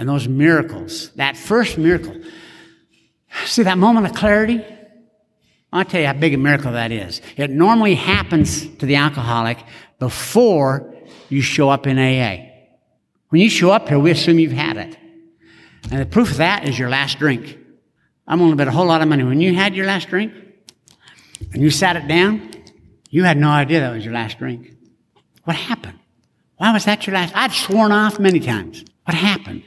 and those miracles, that first miracle. See, that moment of clarity? I'll tell you how big a miracle that is. It normally happens to the alcoholic before you show up in AA. When you show up here, we assume you've had it. And the proof of that is your last drink. I'm going to bet a whole lot of money. When you had your last drink and you sat it down, you had no idea that was your last drink. What happened? Why was that your last? I've sworn off many times. What happened?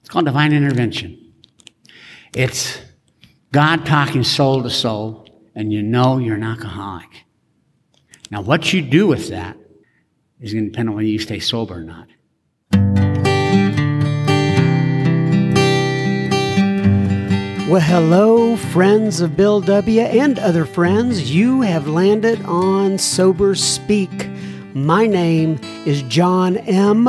It's called divine intervention. It's God talking soul to soul, and you know you're an alcoholic. Now, what you do with that is going to depend on whether you stay sober or not. Well, hello, friends of Bill W. and other friends. You have landed on Sober Speak. My name is John M.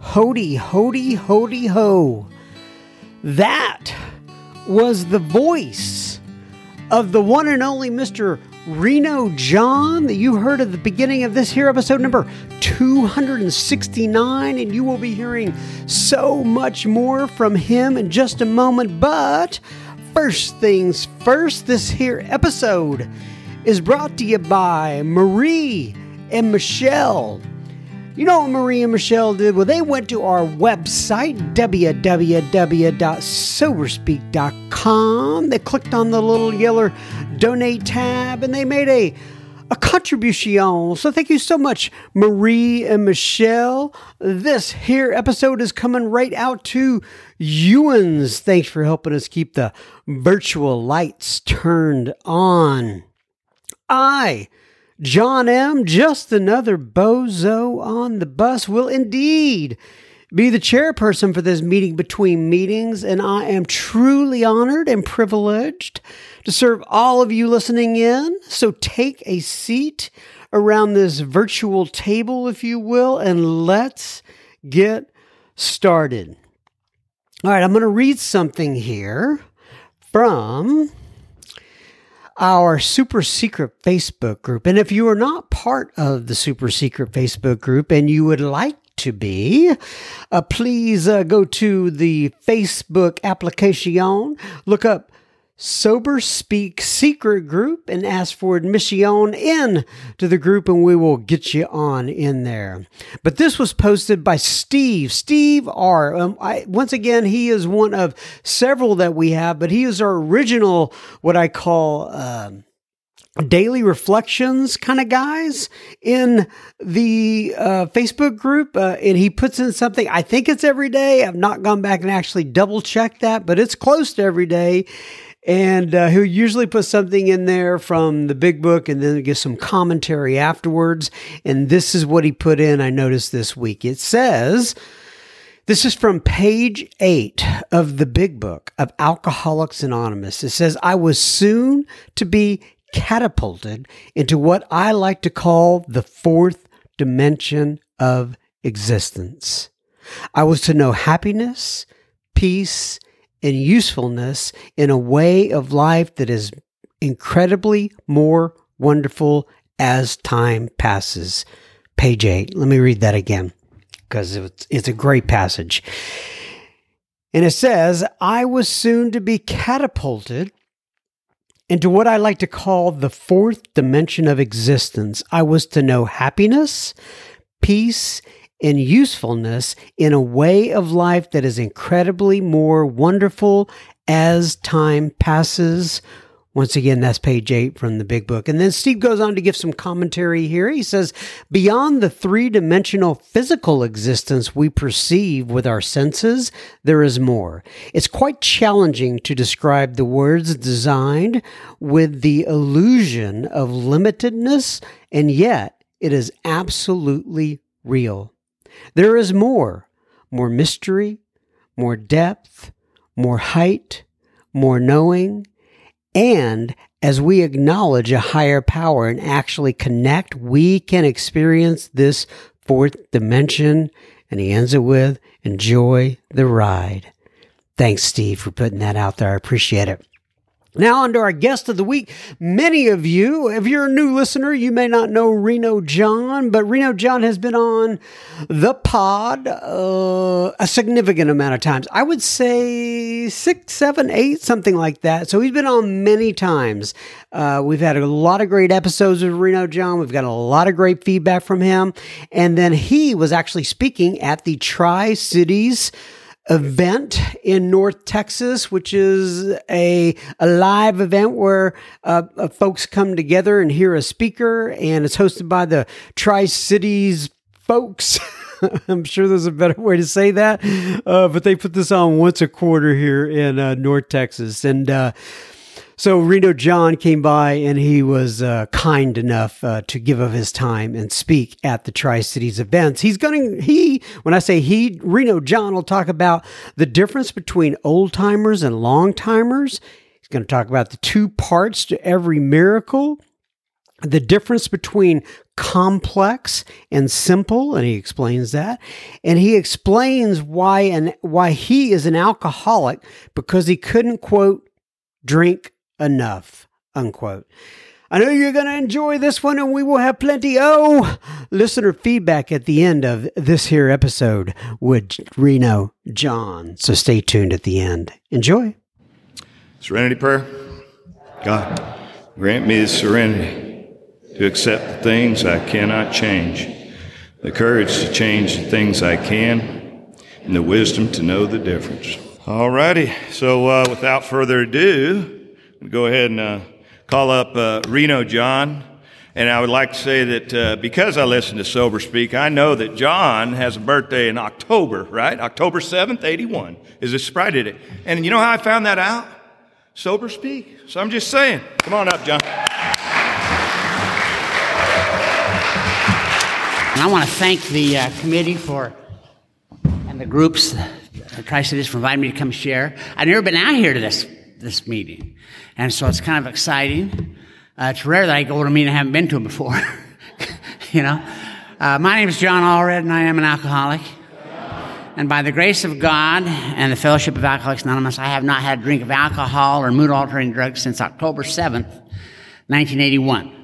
Hody, hody, hody, ho. That was the voice of the one and only Mr. Reno John that you heard at the beginning of this here episode number 269, and you will be hearing so much more from him in just a moment. But first things first, this here episode is brought to you by Marie and Michelle. You know what Marie and Michelle did? Well, they went to our website, www.soberspeak.com. They clicked on the little yellow donate tab, and they made a contribution. So thank you so much, Marie and Michelle. This here episode is coming right out to Ewan's. Thanks for helping us keep the virtual lights turned on. I, John M., just another bozo on the bus, will indeed be the chairperson for this meeting between meetings, and I am truly honored and privileged to serve all of you listening in. So take a seat around this virtual table, if you will, and let's get started. All right, I'm going to read something here from our super secret Facebook group. And if you are not part of the super secret Facebook group and you would like to be, please go to the Facebook application, look up Sober Speak Secret Group and ask for admission in to the group, and we will get you on in there. But this was posted by Steve R. Once again, he is one of several that we have, but he is our original, what I call daily reflections kind of guys in the Facebook group, and he puts in something. I think it's every day. I've not gone back and actually double-checked that, but it's close to every day. And who usually puts something in there from the big book and then gives some commentary afterwards. And this is what he put in, I noticed this week. It says, this is from page 8 of the big book of Alcoholics Anonymous. It says, I was soon to be catapulted into what I like to call the 4th dimension of existence. I was to know happiness, peace, and usefulness in a way of life that is incredibly more wonderful as time passes. Page 8. Let me read that again because it's a great passage. And it says, I was soon to be catapulted into what I like to call the 4th dimension of existence. I was to know happiness, peace, and usefulness in a way of life that is incredibly more wonderful as time passes. Once again, that's page 8 from the big book. And then Steve goes on to give some commentary here. He says, beyond the three-dimensional physical existence we perceive with our senses, there is more. It's quite challenging to describe the words designed with the illusion of limitedness, and yet it is absolutely real. There is more. More mystery, more depth, more height, more knowing. And as we acknowledge a higher power and actually connect, we can experience this fourth dimension. And he ends it with, enjoy the ride. Thanks, Steve, for putting that out there. I appreciate it. Now, on to our guest of the week. Many of you, if you're a new listener, you may not know Reno John, but Reno John has been on the pod a significant amount of times. I would say 6, 7, 8, something like that. So he's been on many times. We've had a lot of great episodes with Reno John. We've got a lot of great feedback from him. And then he was actually speaking at the Tri-Cities event in North Texas, which is a live event where folks come together and hear a speaker, and it's hosted by the Tri-Cities folks. I'm sure there's a better way to say that, but they put this on once a quarter here in North Texas. And so Reno John came by, and he was kind enough to give of his time and speak at the Tri-Cities events. When I say he, Reno John will talk about the difference between old-timers and long-timers. He's going to talk about the two parts to every miracle, the difference between complex and simple, and he explains that. And he explains why he is an alcoholic, because he couldn't, quote, drink enough, unquote. I know you're going to enjoy this one, and we will have plenty of listener feedback at the end of this here episode with Reno John. So stay tuned at the end. Enjoy. Serenity prayer. God, grant me the serenity to accept the things I cannot change, the courage to change the things I can, and the wisdom to know the difference. All righty. So without further ado, we'll go ahead and call up Reno John. And I would like to say that because I listen to Sober Speak, I know that John has a birthday in October, right? October 7th, 81 is his sobriety day. And you know how I found that out? Sober Speak. So I'm just saying. Come on up, John. And I want to thank the committee and the groups, the Tri-Cities, for inviting me to come share. I've never been out here to this meeting, and so it's kind of exciting. It's rare that I go to a meeting I haven't been to before. You know, my name is John Allred, and I am an alcoholic. And by the grace of God and the fellowship of Alcoholics Anonymous, I have not had a drink of alcohol or mood-altering drugs since October 7th, 1981.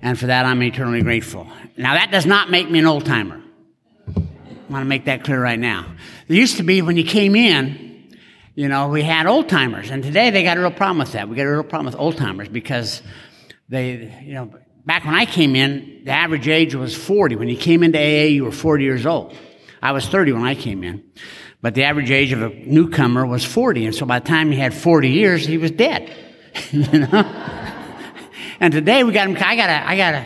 And for that, I'm eternally grateful. Now, that does not make me an old-timer. I want to make that clear right now. There used to be, when you came in, you know, we had old-timers. And today they got a real problem with that. We got a real problem with old-timers because they, you know, back when I came in, the average age was 40. When you came into AA, you were 40 years old. I was 30 when I came in. But the average age of a newcomer was 40. And so by the time he had 40 years, he was dead. You know? And today we got him. I got a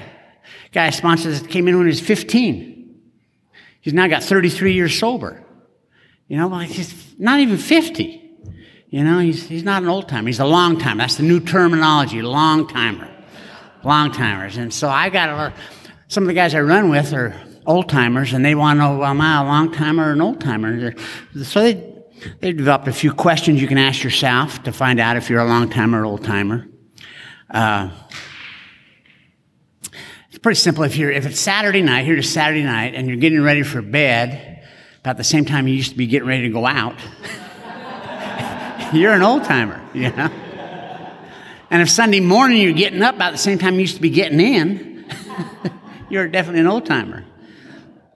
guy sponsor that came in when he was 15. He's now got 33 years sober. You know, like he's not even 50. You know, he's not an old timer. He's a long timer. That's the new terminology, long timer. Long timers. And so I got some of the guys I run with are old timers, and they want to know, well, am I a long timer or an old timer? So they developed a few questions you can ask yourself to find out if you're a long timer or old timer. It's pretty simple. If it's Saturday night, here's Saturday night, and you're getting ready for bed about the same time you used to be getting ready to go out, you're an old-timer, you know? And if Sunday morning you're getting up about the same time you used to be getting in, you're definitely an old-timer.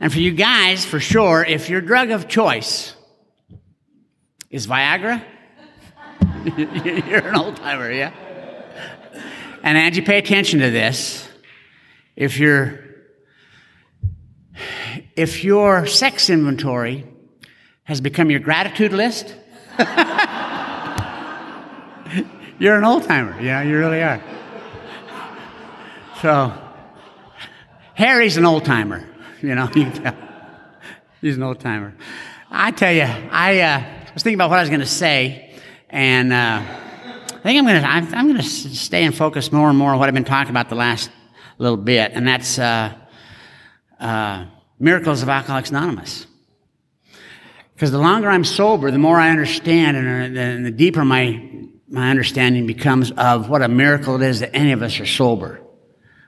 And for you guys, for sure, if your drug of choice is Viagra, you're an old-timer, yeah? And Angie, pay attention to this. If you're... If your sex inventory has become your gratitude list, you're an old-timer. Yeah, you really are. So, Harry's an old-timer. You know, you can tell. He's an old-timer. I tell you, I was thinking about what I was going to say, and I think I'm going to stay and focus more and more on what I've been talking about the last little bit, and that's miracles of Alcoholics Anonymous. Because the longer I'm sober, the more I understand, and the deeper my understanding becomes of what a miracle it is that any of us are sober.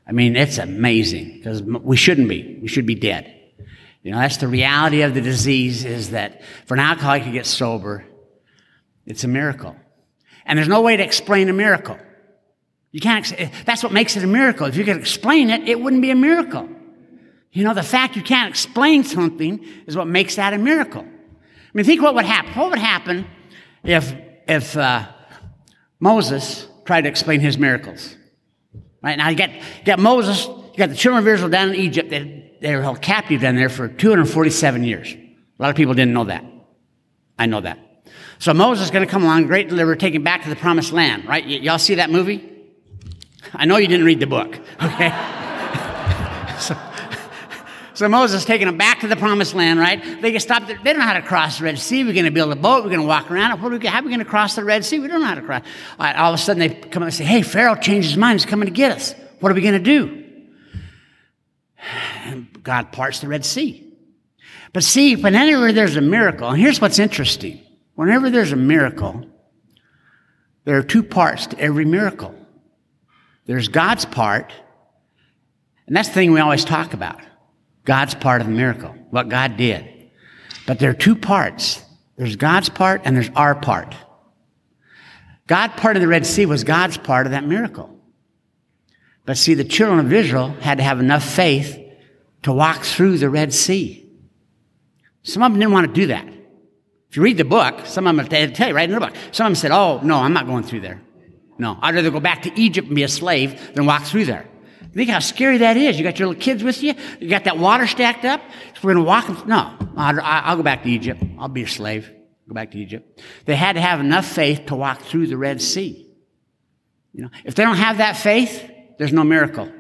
I mean, it's amazing, because we shouldn't be. We should be dead. You know, that's the reality of the disease, is that for an alcoholic to get sober, it's a miracle. And there's no way to explain a miracle. You can't. That's what makes it a miracle. If you could explain it, it wouldn't be a miracle. You know, the fact you can't explain something is what makes that a miracle. I mean, think what would happen. What would happen if Moses tried to explain his miracles? Right now, you got Moses, you got the children of Israel down in Egypt. They were held captive down there for 247 years. A lot of people didn't know that. I know that. So Moses is going to come along, great deliverer, take him back to the promised land. Right? Y'all see that movie? I know you didn't read the book. Okay. So Moses taking them back to the promised land, right? They get stopped. They don't know how to cross the Red Sea. We're going to build a boat. We're going to walk around. How are we going to cross the Red Sea? We don't know how to cross. All of a sudden, they come up and say, hey, Pharaoh changed his mind. He's coming to get us. What are we going to do? And God parts the Red Sea. But see, whenever there's a miracle, and here's what's interesting. Whenever there's a miracle, there are two parts to every miracle. There's God's part, and that's the thing we always talk about. God's part of the miracle, what God did. But there are two parts. There's God's part and there's our part. God's part of the Red Sea was God's part of that miracle. But see, the children of Israel had to have enough faith to walk through the Red Sea. Some of them didn't want to do that. If you read the book, some of them, they'll tell you right in the book, some of them said, oh, no, I'm not going through there. No, I'd rather go back to Egypt and be a slave than walk through there. Think how scary that is. You got your little kids with you. You got that water stacked up. So we're going to walk them. No, I'll go back to Egypt. I'll be a slave. Go back to Egypt. They had to have enough faith to walk through the Red Sea. You know, if they don't have that faith, there's no miracle.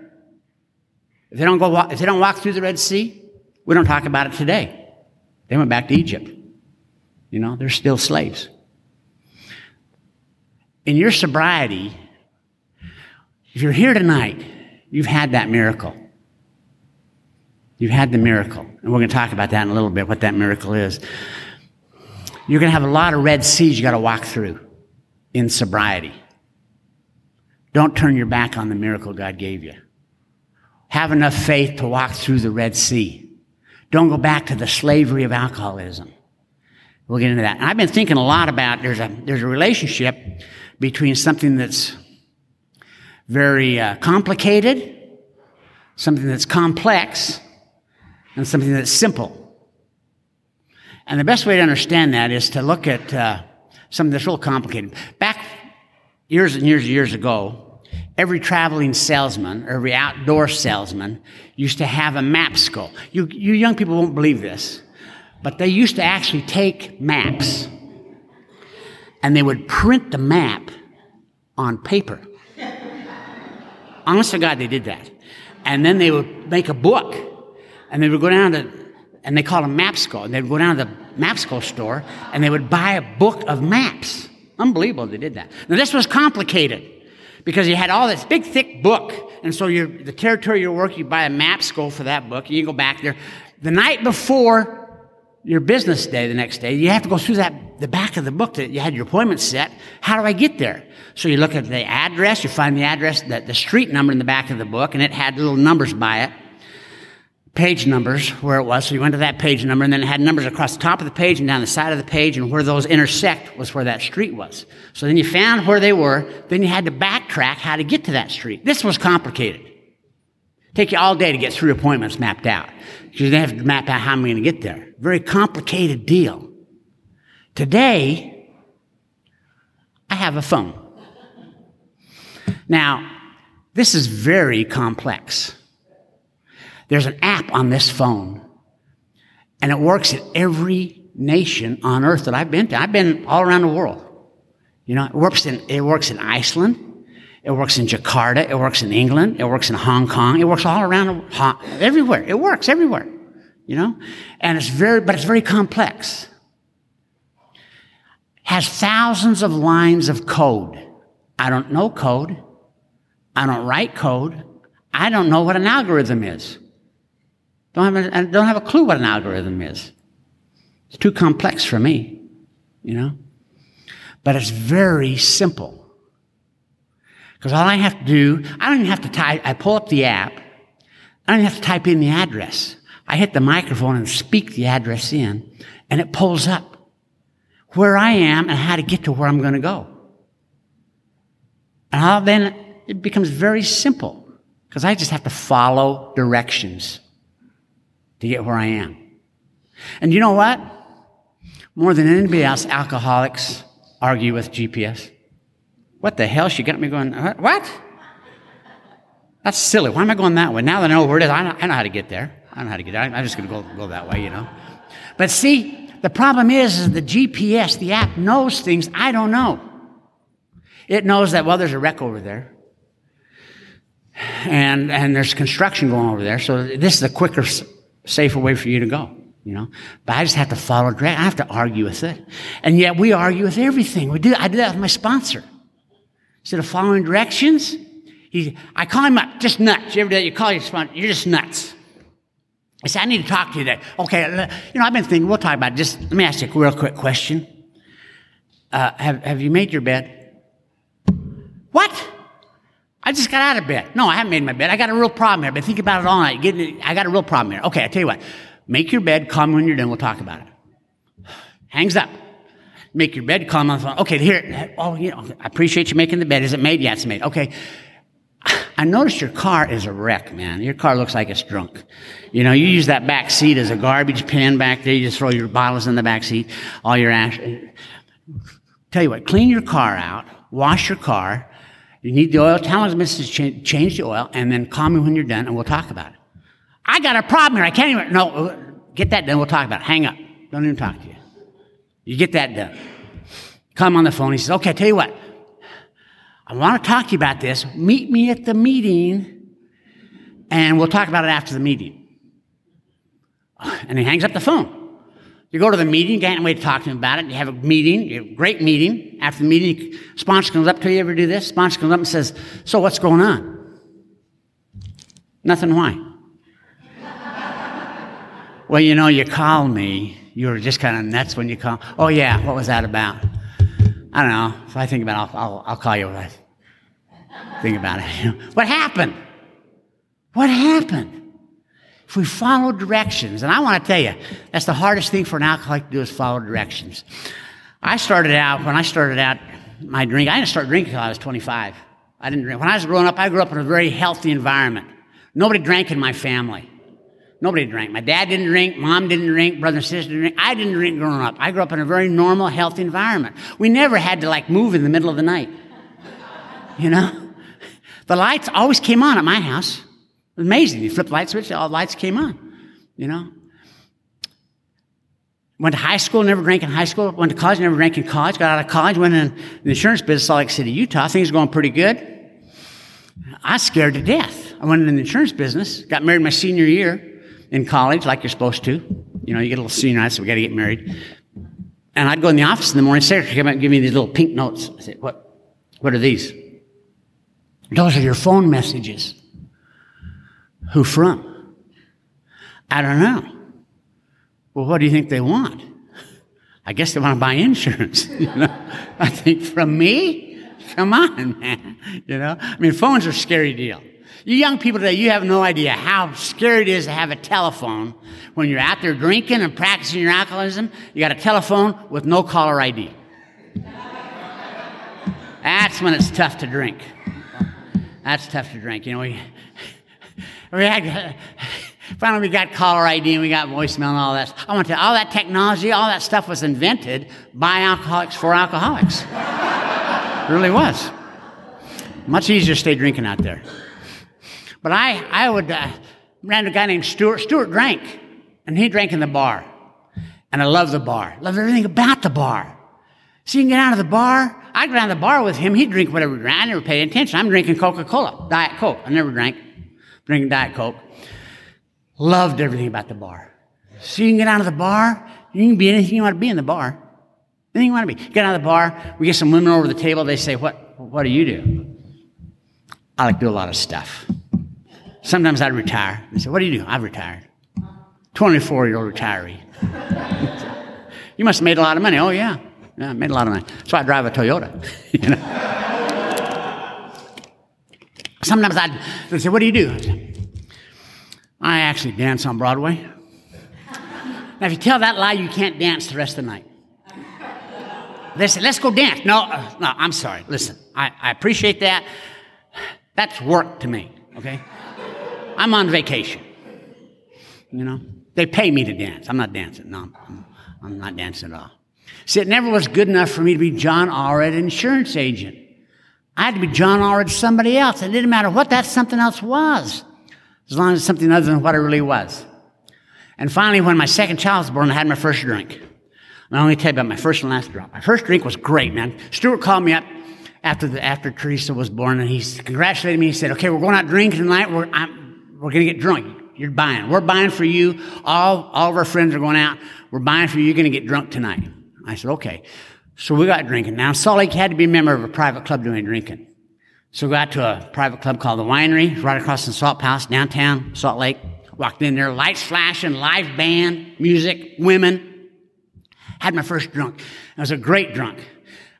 If they don't walk through the Red Sea, we don't talk about it today. They went back to Egypt. You know, they're still slaves. In your sobriety, if you're here tonight, you've had that miracle. You've had the miracle. And we're going to talk about that in a little bit, what that miracle is. You're going to have a lot of Red Seas you got to walk through in sobriety. Don't turn your back on the miracle God gave you. Have enough faith to walk through the Red Sea. Don't go back to the slavery of alcoholism. We'll get into that. And I've been thinking a lot about there's a relationship between something that's very complicated, something that's complex, and something that's simple. And the best way to understand that is to look at something that's real complicated. Back years and years and years ago, every traveling salesman, every outdoor salesman, used to have a Mapsco. You young people won't believe this. But they used to actually take maps, and they would print the map on paper. Honest to God, they did that. And then they would make a book, and they would go down to, and they called them Mapsco, and they would go down to the Mapsco store, and they would buy a book of maps. Unbelievable they did that. Now, this was complicated, because you had all this big, thick book, and so the territory you work, you buy a Mapsco for that book, and you go back there. The night before your business day, the next day, you have to go through the back of the book that you had your appointment set. How do I get there? So you look at the address, you find the address, the street number in the back of the book, and it had little numbers by it, page numbers where it was. So you went to that page number, and then it had numbers across the top of the page and down the side of the page, and where those intersect was where that street was. So then you found where they were, then you had to backtrack how to get to that street. This was complicated. Take you all day to get 3 appointments mapped out. You have to map out how I'm going to get there. Very complicated deal. Today, I have a phone. Now, this is very complex. There's an app on this phone And it works in every nation on earth that I've been to. I've been all around the world. You know, it works in Iceland. It works in Jakarta. It works in England. It works in Hong Kong. It works all around, everywhere. It works everywhere, you know? And it's very complex. Has thousands of lines of code. I don't know code. I don't write code. I don't know what an algorithm is. I don't have a clue what an algorithm is. It's too complex for me, you know? But it's very simple. Because all I have to do, I don't even have to type, I pull up the app, I don't even have to type in the address. I hit the microphone and speak the address in, and it pulls up where I am and how to get to where I'm going to go. And then it becomes very simple, because I just have to follow directions to get where I am. And you know what? More than anybody else, alcoholics argue with GPS. What the hell? She got me going, what? That's silly. Why am I going that way? Now that I know where it is, I know how to get there. I know how to get there. I'm just going to go that way, you know. But see, the problem is the GPS, the app, knows things I don't know. It knows that, well, there's a wreck over there. And there's construction going over there. So this is a quicker, safer way for you to go, you know. But I just have to follow directions. I have to argue with it. And yet we argue with everything. I do that with my sponsor. Instead of following directions, I call him up, just nuts. Every day you call your sponsor, you're just nuts. I say, I need to talk to you today. Okay, you know, I've been thinking, we'll talk about it. Just let me ask you a real quick question. Have you made your bed? What? I just got out of bed. No, I haven't made my bed. I got a real problem here. I've been thinking about it all night. I got a real problem here. Okay, I tell you what. Make your bed, call me when you're done, we'll talk about it. Hangs up. Make your bed, call me on the phone. Okay, here. Oh, you know, I appreciate you making the bed. Is it made? Yeah, it's made. Okay. I noticed your car is a wreck, man. Your car looks like it's drunk. You know, you use that back seat as a garbage pan back there. You just throw your bottles in the back seat, all your ash. Tell you what, clean your car out, wash your car. You need the oil. Tell them to change the oil, and then call me when you're done, and we'll talk about it. I got a problem here. I can't even. No, get that done. We'll talk about it. Hang up. Don't even talk to you. You get that done. Come on the phone. He says, okay, I tell you what. I want to talk to you about this. Meet me at the meeting, and we'll talk about it after the meeting. And he hangs up the phone. You go to the meeting. You can't wait to talk to him about it. You have a meeting. You have a great meeting. After the meeting, sponsor comes up to you. You ever do this? Sponsor comes up and says, so what's going on? Nothing. Why? Well, you know, you called me. You were just kind of nuts when you called. Oh, yeah, what was that about? I don't know. If I think about it, I'll call you when I think about it. What happened? What happened? If we follow directions, and I want to tell you, that's the hardest thing for an alcoholic to do is follow directions. When I started out my drink, I didn't start drinking until I was 25. I didn't drink. When I was growing up, I grew up in a very healthy environment. Nobody drank in my family. Nobody drank. My dad didn't drink. Mom didn't drink. Brother and sister didn't drink. I didn't drink growing up. I grew up in a very normal, healthy environment. We never had to, move in the middle of the night. You know? The lights always came on at my house. It was amazing. You flip the light switch, all the lights came on. You know? Went to high school, never drank in high school. Went to college, never drank in college. Got out of college, went in the insurance business, Salt Lake City, Utah. Things were going pretty good. I was scared to death. I went in the insurance business, got married my senior year. In college, like you're supposed to. You know, you get a little senior, I said, we got to get married. And I'd go in the office in the morning, secretary came out and give me these little pink notes. I said, what are these? Those are your phone messages. Who from? I don't know. Well, what do you think they want? I guess they want to buy insurance. You know? I think, from me? Come on, man. You know, I mean, phones are a scary deal. You young people today, you have no idea how scary it is to have a telephone when you're out there drinking and practicing your alcoholism. You got a telephone with no caller ID. That's when it's tough to drink. That's tough to drink. You know, finally we got caller ID and we got voicemail and all that. I want to tell you, all that technology, all that stuff was invented by alcoholics for alcoholics. It really was. Much easier to stay drinking out there. But I ran into a guy named Stuart. Stuart drank. And he drank in the bar. And I loved the bar. Loved everything about the bar. So you can get out of the bar. I'd go down to the bar with him. He'd drink whatever he drank. I never paid attention. I'm drinking Coca-Cola, Diet Coke. I never drank. Drinking Diet Coke. Loved everything about the bar. So you can get out of the bar. You can be anything you want to be in the bar. Anything you want to be. Get out of the bar. We get some women over the table. They say, what do you do? I like to do a lot of stuff. Sometimes I'd retire. They say, what do you do? I've retired. 24-year-old retiree. You must have made a lot of money. Oh, yeah. Yeah, I made a lot of money. So I drive a Toyota. You know? Sometimes they'd say, what do you do? I actually dance on Broadway. Now, if you tell that lie, you can't dance the rest of the night. They say, let's go dance. No, I'm sorry. Listen, I appreciate that. That's work to me, okay? I'm on vacation. You know? They pay me to dance. I'm not dancing. No, I'm not dancing at all. See, it never was good enough for me to be John Allred, an insurance agent. I had to be John Allred, somebody else. It didn't matter what that something else was, as long as it's something other than what it really was. And finally, when my second child was born, I had my first drink. And I'll only tell you about my first and last drop. My first drink was great, man. Stuart called me up after Teresa was born, and he congratulated me. He said, okay, we're going out drinking tonight. We're going to get drunk. You're buying. We're buying for you. All of our friends are going out. We're buying for you. You're going to get drunk tonight. I said, okay. So we got drinking. Now, Salt Lake had to be a member of a private club doing drinking. So we got to a private club called The Winery, right across from Salt House, downtown Salt Lake. Walked in there, lights flashing, live band, music, women. Had my first drunk. I was a great drunk.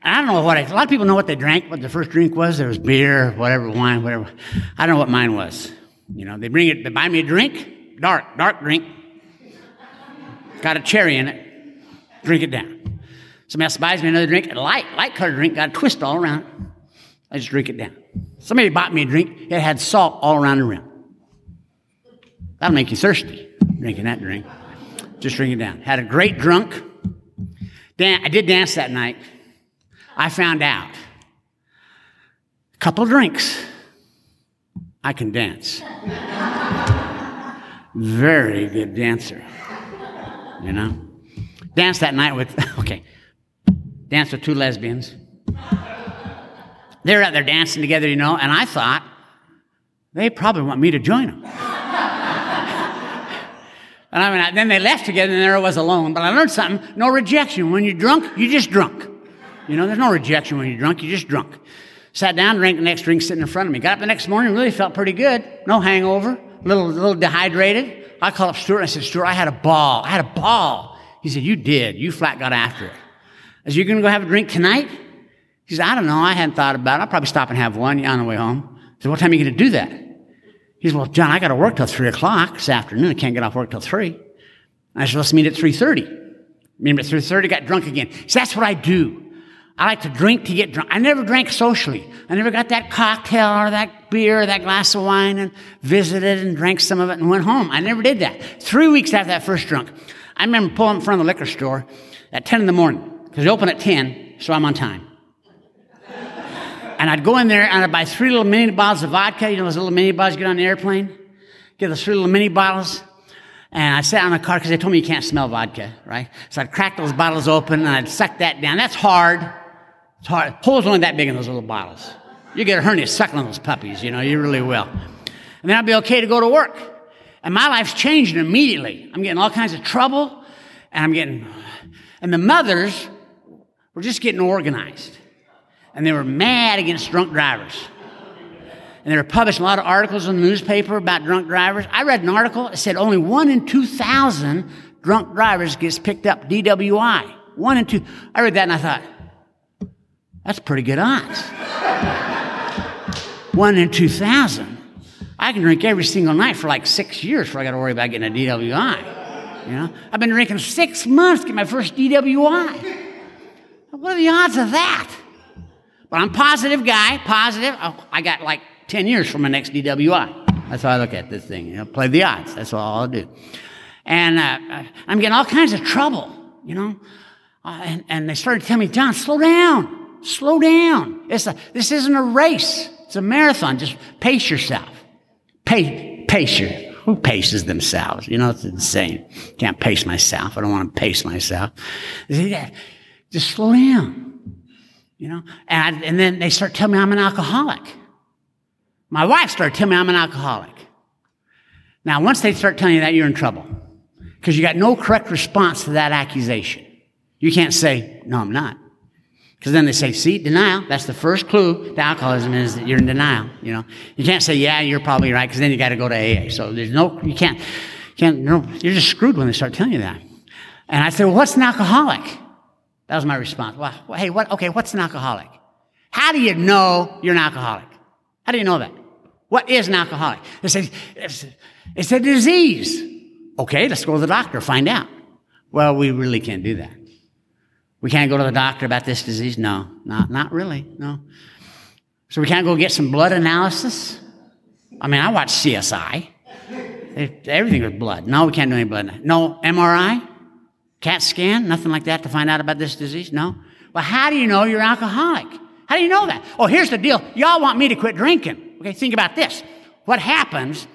And I don't know a lot of people know what they drank, what the first drink was. There was beer, whatever, wine, whatever. I don't know what mine was. You know, they buy me a drink, dark drink. Got a cherry in it. Drink it down. Somebody else buys me another drink, a light colored drink, got a twist all around it. I just drink it down. Somebody bought me a drink, it had salt all around the rim. That'll make you thirsty, drinking that drink. Just drink it down. Had a great drunk. I did dance that night. I found out. A couple of drinks. I can dance. Very good dancer. You know? Danced that night danced with two lesbians. They're out there dancing together, you know, and I thought, they probably want me to join them. And then they left together, and there I was alone. But I learned something. No rejection. When you're drunk, you're just drunk. You know, there's no rejection when you're drunk. You're just drunk. Sat down, drank the next drink sitting in front of me. Got up the next morning, really felt pretty good. No hangover. A little dehydrated. I called up Stuart, and I said, Stuart, I had a ball. I had a ball. He said, you did. You flat got after it. I said, you're going to go have a drink tonight? He said, I don't know. I hadn't thought about it. I'll probably stop and have one on the way home. I said, what time are you going to do that? He said, well, John, I got to work till 3 o'clock this afternoon. I can't get off work till 3. I said, let's meet at 3:30. Meet him at 3:30, got drunk again. So that's what I do. I like to drink to get drunk. I never drank socially. I never got that cocktail or that beer or that glass of wine and visited and drank some of it and went home. I never did that. 3 weeks after that first drunk, I remember pulling in front of the liquor store at 10 in the morning because they open at 10, so I'm on time. And I'd go in there, and I'd buy 3 little mini bottles of vodka. You know those little mini bottles you get on the airplane? Get those 3 little mini bottles. And I'd sit on the car, because they told me you can't smell vodka, right? So I'd crack those bottles open, and I'd suck that down. That's hard. It's hard. Hole's only that big in those little bottles. You get a hernia suckling those puppies, you know. You really will. And then I'd be okay to go to work. And my life's changing immediately. I'm getting all kinds of trouble, and And the mothers were just getting organized. And they were mad against drunk drivers. And they were publishing a lot of articles in the newspaper about drunk drivers. I read an article that said only 1 in 2,000 drunk drivers gets picked up DWI. 1 in 2. I read that and I thought, that's pretty good odds. 1 in 2,000. I can drink every single night for like 6 years before I got to worry about getting a DWI. You know, I've been drinking 6 months to get my first DWI. What are the odds of that? But I'm a positive guy, positive. Oh, I got like 10 years for my next DWI. That's how I look at this thing. You know, play the odds. That's all I'll do. And I'm getting all kinds of trouble, you know. And they started telling me, John, slow down. Slow down. This isn't a race. It's a marathon. Just pace yourself. Pace your Who paces themselves? You know, it's insane. Can't pace myself. I don't want to pace myself. Just slow down, you know. And then they start telling me I'm an alcoholic. My wife started telling me I'm an alcoholic. Now, once they start telling you that, you're in trouble because you got no correct response to that accusation. You can't say, no, I'm not. Because then they say, see, denial. That's the first clue to alcoholism is that you're in denial, you know. You can't say, yeah, you're probably right, because then you got to go to AA. So there's no, you can't, you're just screwed when they start telling you that. And I said, well, what's an alcoholic? That was my response. Well, hey, what's an alcoholic? How do you know you're an alcoholic? How do you know that? What is an alcoholic? They say, it's a disease. Okay, let's go to the doctor, find out. Well, we really can't do that. We can't go to the doctor about this disease? No, not really, no. So we can't go get some blood analysis? I mean, I watch CSI. Everything was blood. No, we can't do any blood. No MRI? CAT scan? Nothing like that to find out about this disease? No? Well, how do you know you're alcoholic? How do you know that? Oh, here's the deal. Y'all want me to quit drinking. Okay, think about this. What happens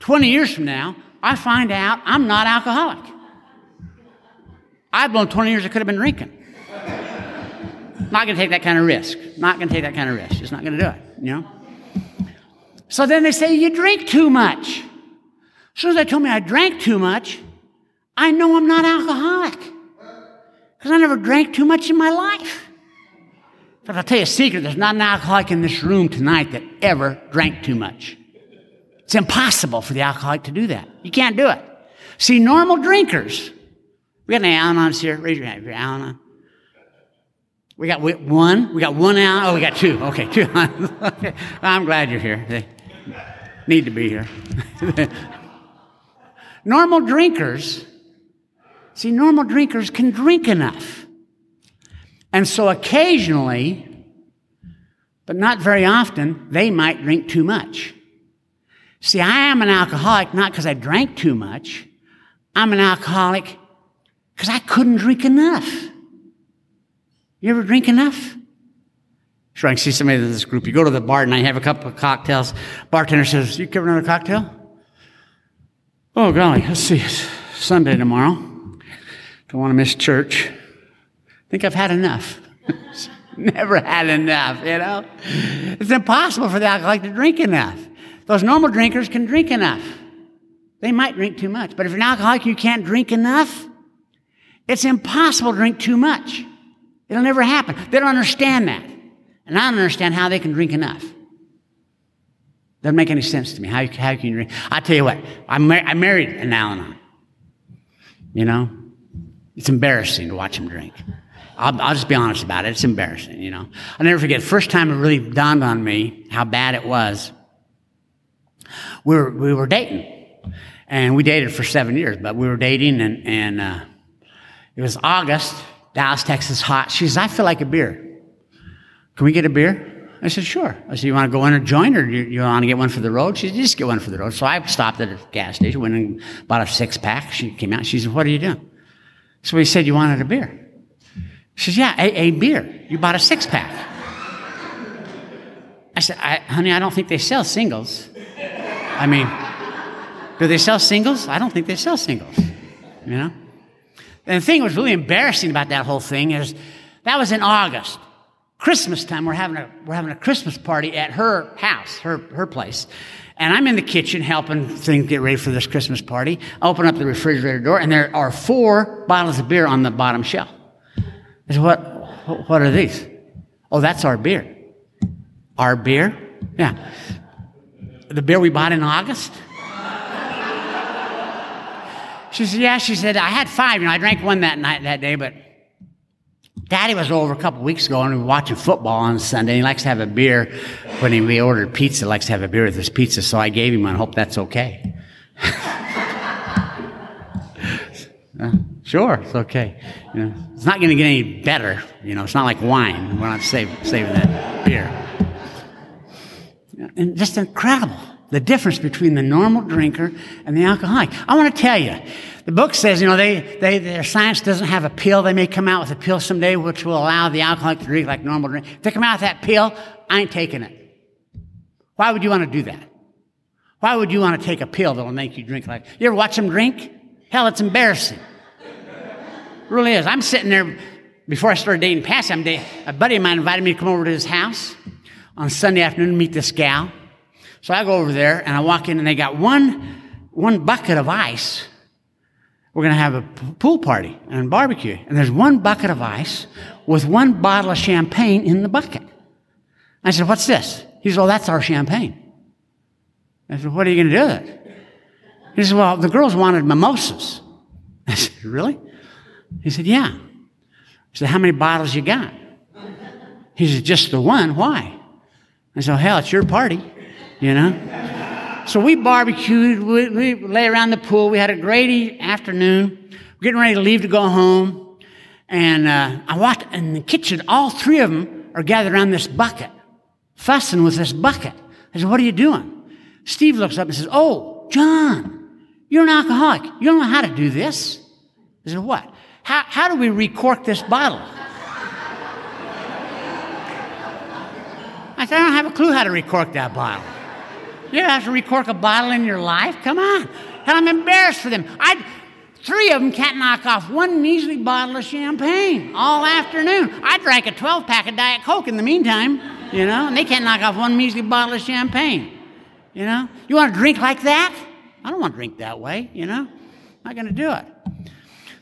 20 years from now, I find out I'm not alcoholic. I've blown 20 years I could have been drinking. Not going to take that kind of risk. Just not going to do it, you know? So then they say, you drink too much. As soon as they told me I drank too much, I know I'm not alcoholic. Because I never drank too much in my life. But I'll tell you a secret, there's not an alcoholic in this room tonight that ever drank too much. It's impossible for the alcoholic to do that. You can't do it. See, normal drinkers... We got any Al-Anons here? Raise your hand. Al-Anon. We got one. We got one Al. Oh, we got two. Okay, two. Okay. I'm glad you're here. They need to be here. Normal drinkers. See, normal drinkers can drink enough, and so occasionally, but not very often, they might drink too much. See, I am an alcoholic not because I drank too much. I'm an alcoholic. Because I couldn't drink enough. You ever drink enough? Sure, I can see somebody in this group. You go to the bar and I have a couple of cocktails. Bartender says, you give another cocktail? Oh, golly, let's see. It's Sunday tomorrow. Don't want to miss church. I think I've had enough. Never had enough, you know. It's impossible for the alcoholic to drink enough. Those normal drinkers can drink enough. They might drink too much. But if you're an alcoholic, you can't drink enough. It's impossible to drink too much. It'll never happen. They don't understand that. And I don't understand how they can drink enough. Doesn't make any sense to me. How can you drink? I'll tell you what. I married an Al-Anon. You know? It's embarrassing to watch him drink. I'll just be honest about it. It's embarrassing, you know? I'll never forget. First time it really dawned on me how bad it was. We were dating. And we dated for 7 years. But we were dating and it was August, Dallas, Texas, hot. She says, I feel like a beer. Can we get a beer? I said, sure. I said, you want to go in a joint or you want to get one for the road? She said, just get one for the road. So I stopped at a gas station, went and bought a 6-pack. She came out. She said, what are you doing? So we said, you wanted a beer. She says, yeah, a beer. You bought a 6-pack. I said, honey, I don't think they sell singles. I mean, do they sell singles? I don't think they sell singles, you know? And the thing that was really embarrassing about that whole thing is that was in August. Christmas time, we're having a Christmas party at her house, her place. And I'm in the kitchen helping things get ready for this Christmas party. I open up the refrigerator door, and there are 4 bottles of beer on the bottom shelf. I said, what are these? Oh, that's our beer. Our beer? Yeah. The beer we bought in August? She said, yeah, she said, I had 5, I drank one that day, but Daddy was over a couple weeks ago and we were watching football on Sunday. He likes to have a beer when we ordered pizza, likes to have a beer with his pizza, so I gave him one, hope that's okay. Sure, it's okay. You know, it's not going to get any better, you know, it's not like wine. We're not saving that beer. And just incredible. The difference between the normal drinker and the alcoholic. I want to tell you, the book says, you know, their science doesn't have a pill. They may come out with a pill someday which will allow the alcoholic to drink like normal drink. If they come out with that pill, I ain't taking it. Why would you want to do that? Why would you want to take a pill that will make you drink like that? You ever watch them drink? Hell, it's embarrassing. It really is. I'm sitting there, before I started dating Patsy, a buddy of mine invited me to come over to his house on Sunday afternoon to meet this gal. So I go over there, and I walk in, and they got one bucket of ice. We're going to have a pool party and barbecue. And there's one bucket of ice with one bottle of champagne in the bucket. I said, what's this? He said, well, that's our champagne. I said, what are you going to do with it? He said, well, the girls wanted mimosas. I said, really? He said, yeah. I said, how many bottles you got? He said, just the one. Why? I said, well, hell, it's your party, you know. So we barbecued, we lay around the pool, we had a great afternoon, we're getting ready to leave to go home, and I walked in the kitchen, all three of them are gathered around this bucket, fussing with this bucket. I said, what are you doing? Steve looks up and says, oh, John, you're an alcoholic, you don't know how to do this. I said, what? How do we recork this bottle? I said, I don't have a clue how to recork that bottle. You don't have to recork a bottle in your life. Come on. And I'm embarrassed for them. Three of them can't knock off one measly bottle of champagne all afternoon. I drank a 12-pack of Diet Coke in the meantime, you know, and they can't knock off one measly bottle of champagne, you know. You want to drink like that? I don't want to drink that way, you know. I'm not going to do it.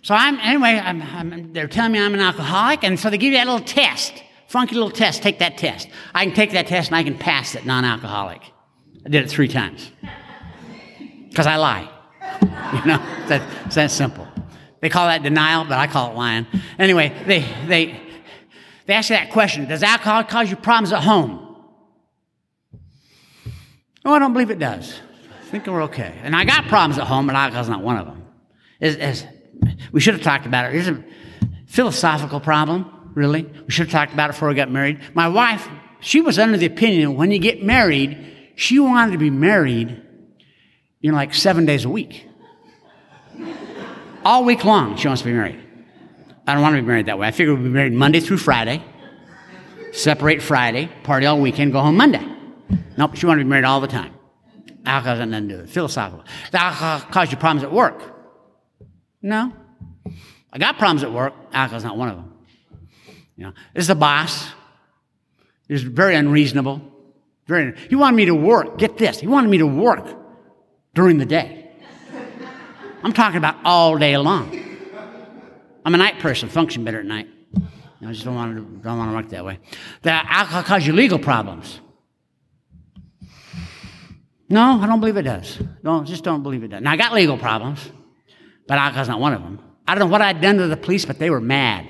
So they're telling me I'm an alcoholic, and so they give you that little test, funky little test. Take that test. I can take that test, and I can pass it, non-alcoholic. I did it 3 times because I lie, you know, it's that simple. They call that denial, but I call it lying. Anyway, they ask you that question, does alcohol cause you problems at home? Oh, I don't believe it does. I think we're okay. And I got problems at home, but alcohol's not one of them. We should have talked about it. It's a philosophical problem, really. We should have talked about it before we got married. My wife, she was under the opinion when you get married, she wanted to be married, you know, like 7 days a week. All week long, she wants to be married. I don't want to be married that way. I figured we'd be married Monday through Friday, separate Friday, party all weekend, go home Monday. Nope, she wanted to be married all the time. Alcohol has nothing to do with it. Philosophical. Does alcohol cause you problems at work? No. I got problems at work. Alcohol's not one of them. You know, this is the boss. He's very unreasonable. He wanted me to work. Get this. He wanted me to work during the day. I'm talking about all day long. I'm a night person. Function better at night. I just don't want to work that way. The alcohol causes you legal problems. No, I don't believe it does. Just don't believe it does. Now, I got legal problems, but alcohol's not one of them. I don't know what I'd done to the police, but they were mad.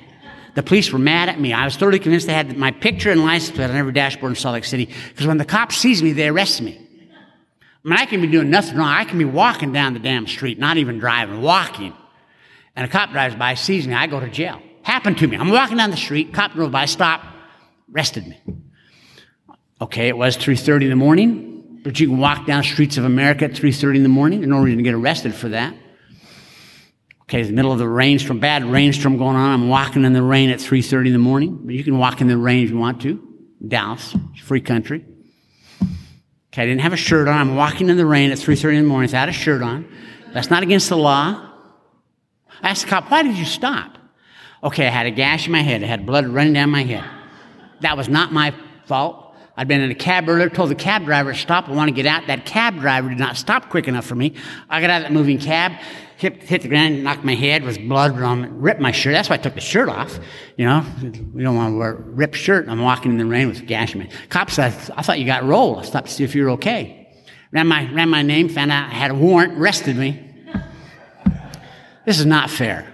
The police were mad at me. I was thoroughly convinced they had my picture and license plate on every dashboard in Salt Lake City because when the cop sees me, they arrest me. I mean, I can be doing nothing wrong. I can be walking down the damn street, not even driving, walking. And a cop drives by, sees me, I go to jail. Happened to me. I'm walking down the street, cop drove by, stopped, arrested me. Okay, it was 3:30 in the morning, but you can walk down streets of America at 3:30 in the morning. There's no reason to get arrested for that. Okay, it's the middle of the rainstorm, bad rainstorm going on. I'm walking in the rain at 3:30 in the morning. But you can walk in the rain if you want to. Dallas, it's a free country. Okay, I didn't have a shirt on. I'm walking in the rain at 3:30 in the morning without a shirt on. That's not against the law. I asked the cop, why did you stop? Okay, I had a gash in my head. I had blood running down my head. That was not my fault. I'd been in a cab earlier, told the cab driver to stop. I want to get out. That cab driver did not stop quick enough for me. I got out of that moving cab. Hit the ground, knocked my head, was blood on, ripped my shirt. That's why I took the shirt off. You know, we don't want to wear a ripped shirt. I'm walking in the rain with a gash in my head. Cop said, I thought you got rolled. I stopped to see if you were okay. Ran my name, found out I had a warrant, arrested me. This is not fair.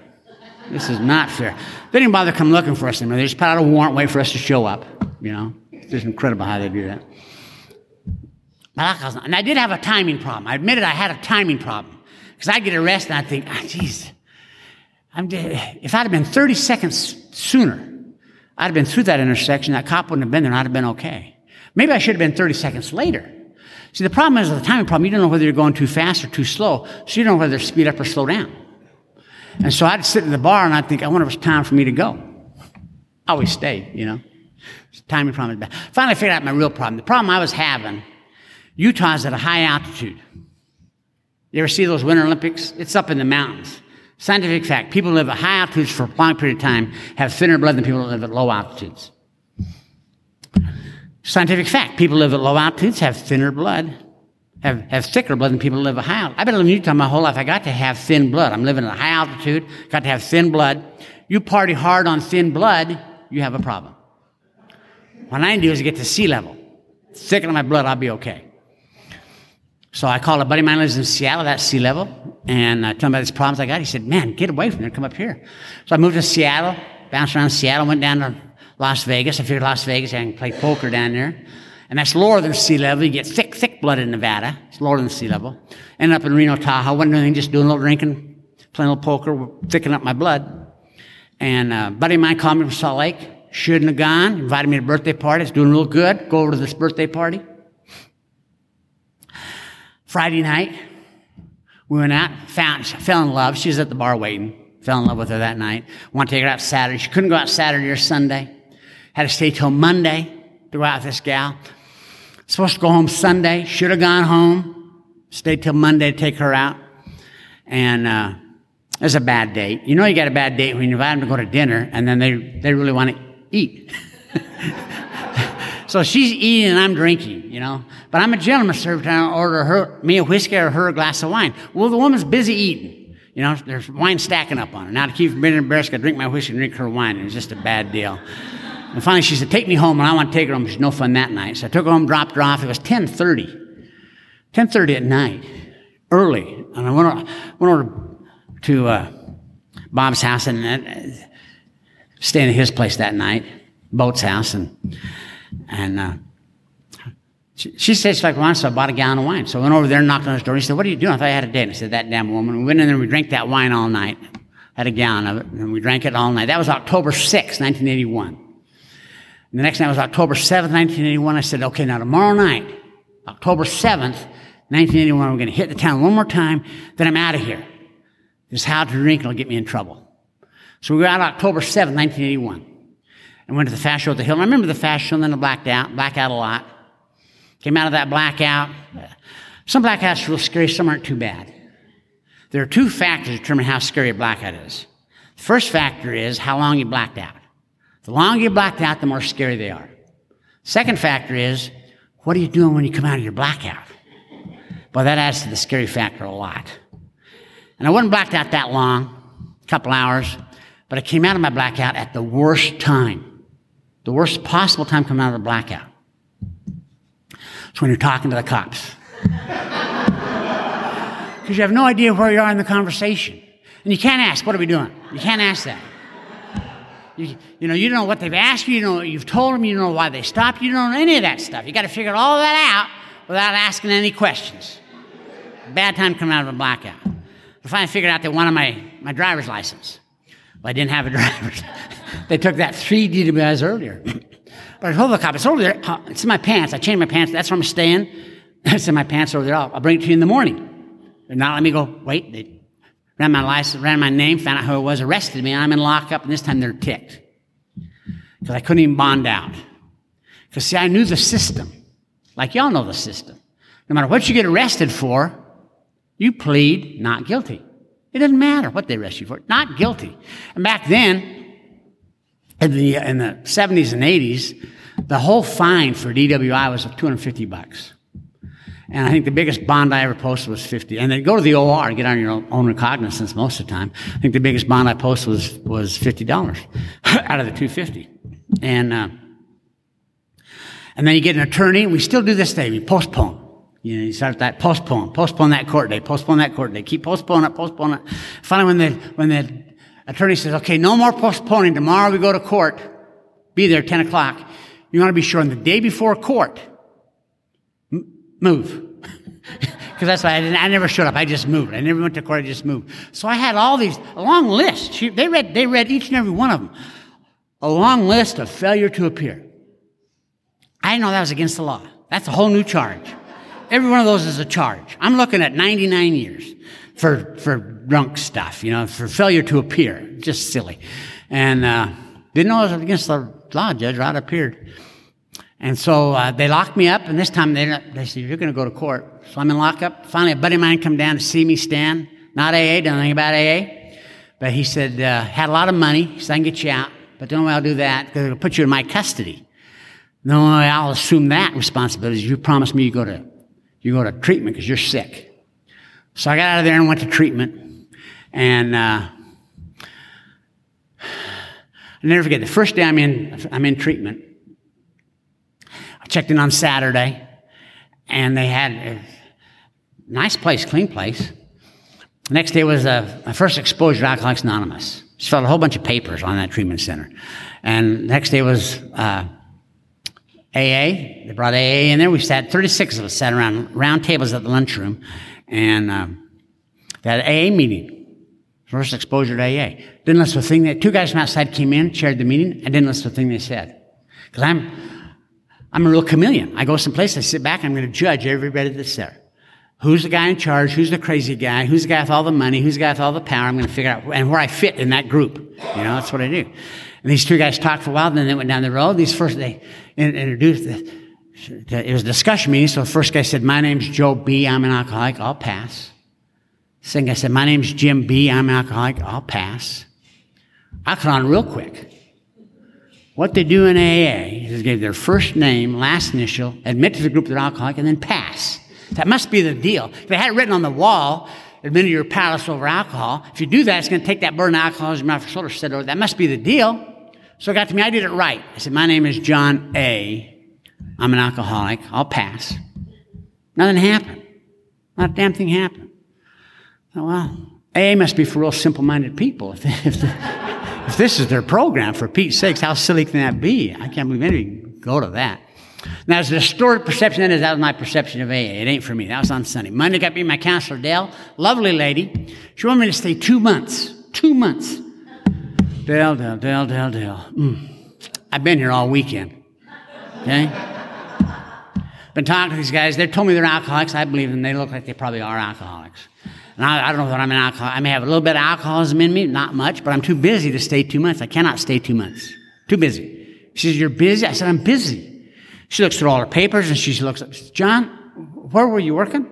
This is not fair. They didn't bother come looking for us anymore. They just put out a warrant, wait for us to show up. You know, it's just incredible how they do that. And I did have a timing problem. I admitted I had a timing problem. Because I'd get arrested and I'd think, oh, geez, if I'd have been 30 seconds sooner, I'd have been through that intersection, that cop wouldn't have been there, and I'd have been okay. Maybe I should have been 30 seconds later. See, the problem is, with the timing problem, you don't know whether you're going too fast or too slow, so you don't know whether to speed up or slow down. And so I'd sit in the bar and I'd think, I wonder if it's time for me to go. I always stayed, you know. Timing problem is bad. Finally, I figured out my real problem. The problem I was having Utah's at a high altitude. You ever see those Winter Olympics? It's up in the mountains. Scientific fact, people who live at high altitudes for a long period of time have thinner blood than people who live at low altitudes. Scientific fact, people who live at low altitudes have thinner blood, have thicker blood than people who live at high altitude. I've been living in Utah my whole life. I got to have thin blood. I'm living at a high altitude, got to have thin blood. You party hard on thin blood, you have a problem. What I do is get to sea level. Thicken my blood, I'll be okay. So I called a buddy of mine who lives in Seattle, that's sea level, and I told him about these problems I got. He said, man, get away from there, come up here. So I moved to Seattle, bounced around Seattle, went down to Las Vegas. I figured Las Vegas, I can play poker down there. And that's lower than sea level. You get thick, thick blood in Nevada. It's lower than sea level. Ended up in Reno, Tahoe. Wasn't doing anything, just doing a little drinking, playing a little poker, thickening up my blood. And a buddy of mine called me from Salt Lake. Shouldn't have gone. Invited me to a birthday party. It's doing real good. Go over to this birthday party. Friday night, we went out, fell in love. She was at the bar waiting. Fell in love with her that night. Want to take her out Saturday. She couldn't go out Saturday or Sunday. Had to stay till Monday to go out with this gal. Supposed to go home Sunday. Should have gone home. Stayed till Monday to take her out. And it was a bad date. You know you got a bad date when you invite them to go to dinner, and then they really want to eat. So she's eating and I'm drinking, you know. But I'm a gentleman, so every time I order me a whiskey or her a glass of wine. Well, the woman's busy eating. You know, there's wine stacking up on her. Now to keep from being embarrassed, I drink my whiskey and drink her wine. It was just a bad deal. And finally, she said, take me home, and I want to take her home. She's no fun that night. So I took her home, dropped her off. It was 10:30 at night, early. And I went over to Bob's house and staying at his place that night, Boat's house. And she said she liked wine, so I bought a gallon of wine. So I went over there and knocked on his door. He said, what are you doing? I thought I had a date. And I said, that damn woman. We went in there and we drank that wine all night. Had a gallon of it, and we drank it all night. That was October 6, 1981. The next night was October 7th, 1981. I said, okay, now tomorrow night, October 7th, 1981, I'm going to hit the town one more time, then I'm out of here. This how to drink will get me in trouble. So we were out October 7th, 1981, and went to the fast show at the Hill. And I remember the fast show, and then I blacked out a lot. Came out of that blackout. Some blackouts are real scary, some aren't too bad. There are two factors that determine how scary a blackout is. The first factor is how long you blacked out. The longer you're blacked out, the more scary they are. Second factor is, what are you doing when you come out of your blackout? Well, that adds to the scary factor a lot. And I wasn't blacked out that long, a couple hours, but I came out of my blackout at the worst time, the worst possible time coming out of the blackout. It's when you're talking to the cops. Because you have no idea where you are in the conversation. And you can't ask, what are we doing? You can't ask that. You know, you don't know what they've asked you, you know what you've told them, you don't know why they stopped, you don't know any of that stuff. You got to figure all that out without asking any questions. Bad time coming out of a blackout. I finally figured out they wanted my driver's license. Well, I didn't have a driver's license. They took that 3 DWIs earlier. But I told the cop, it's over there, it's in my pants, I changed my pants, that's where I'm staying. It's in my pants over there, I'll bring it to you in the morning. They're not letting me go, wait, they ran my license, ran my name, found out who it was, arrested me, and I'm in lockup, and this time they're ticked. Because I couldn't even bond out. Because, see, I knew the system. Like y'all know the system. No matter what you get arrested for, you plead not guilty. It doesn't matter what they arrest you for. Not guilty. And back then, in the 70s and 80s, the whole fine for DWI was $250. And I think the biggest bond I ever posted was $50. And then go to the OR and get on your own recognizance most of the time. I think the biggest bond I posted was $50 out of the $250. And then you get an attorney, and we still do this day. We postpone. You know, you start that postpone that court day, postpone that court day. Keep postponing it. Finally, when the attorney says, okay, no more postponing. Tomorrow we go to court. Be there 10 o'clock. You want to be sure on the day before court. Move. Because that's why I never showed up. I just moved. I never went to court. I just moved. So I had all these, a long list. They read each and every one of them. A long list of failure to appear. I didn't know that was against the law. That's a whole new charge. Every one of those is a charge. I'm looking at 99 years for drunk stuff, you know, for failure to appear. Just silly. And didn't know it was against the law. Judge Rod appeared. And so they locked me up, and this time they said, you're going to go to court. So I'm in lockup. Finally, a buddy of mine come down to see me, Stan. Not AA, don't know anything about AA. But he said, had a lot of money. He said, I can get you out. But the only way I'll do that, because it'll put you in my custody. The only way I'll assume that responsibility is you promise me you go to treatment because you're sick. So I got out of there and went to treatment. And I'll never forget, the first day I'm in treatment, I checked in on Saturday, and they had a nice place, clean place. The next day was my first exposure to Alcoholics Anonymous. Just filled a whole bunch of papers on that treatment center. And the next day was AA. They brought AA in there. We sat, 36 of us sat around round tables at the lunchroom, and they had an AA meeting. First exposure to AA. Didn't listen to a thing that two guys from outside came in, chaired the meeting. I didn't listen to a thing they said. Because I'm a real chameleon. I go someplace, I sit back, I'm going to judge everybody that's there. Who's the guy in charge? Who's the crazy guy? Who's the guy with all the money? Who's the guy with all the power? I'm going to figure out and where I fit in that group. You know, that's what I do. And these two guys talked for a while, then they went down the road. These first, they introduced, it was a discussion meeting, so the first guy said, my name's Joe B., I'm an alcoholic, I'll pass. The second guy said, my name's Jim B., I'm an alcoholic, I'll pass. I caught on real quick. What they do in AA is give their first name, last initial, admit to the group they're alcoholic, and then pass. That must be the deal. They had it written on the wall, admit you're powerless over alcohol. If you do that, it's going to take that burden of alcoholism off your shoulders. Said, that must be the deal. So it got to me, I did it right. I said, my name is John A., I'm an alcoholic, I'll pass. Nothing happened. Not a damn thing happened. Oh, well, AA must be for real simple-minded people. If this is their program, for Pete's sakes, how silly can that be? I can't believe anybody can go to that. Now, as a distorted perception, that was my perception of AA. It ain't for me. That was on Sunday. Monday, got me my counselor, Dale, lovely lady. She wanted me to stay 2 months. 2 months. Dale. I've been here all weekend. Okay? Been talking to these guys. They told me they're alcoholics. I believe them. They look like they probably are alcoholics. And I don't know that I'm an alcoholic. I may have a little bit of alcoholism in me, not much, but I'm too busy to stay 2 months. I cannot stay 2 months. Too busy. She says, you're busy? I said, I'm busy. She looks through all her papers, and she looks up. She says, John, where were you working?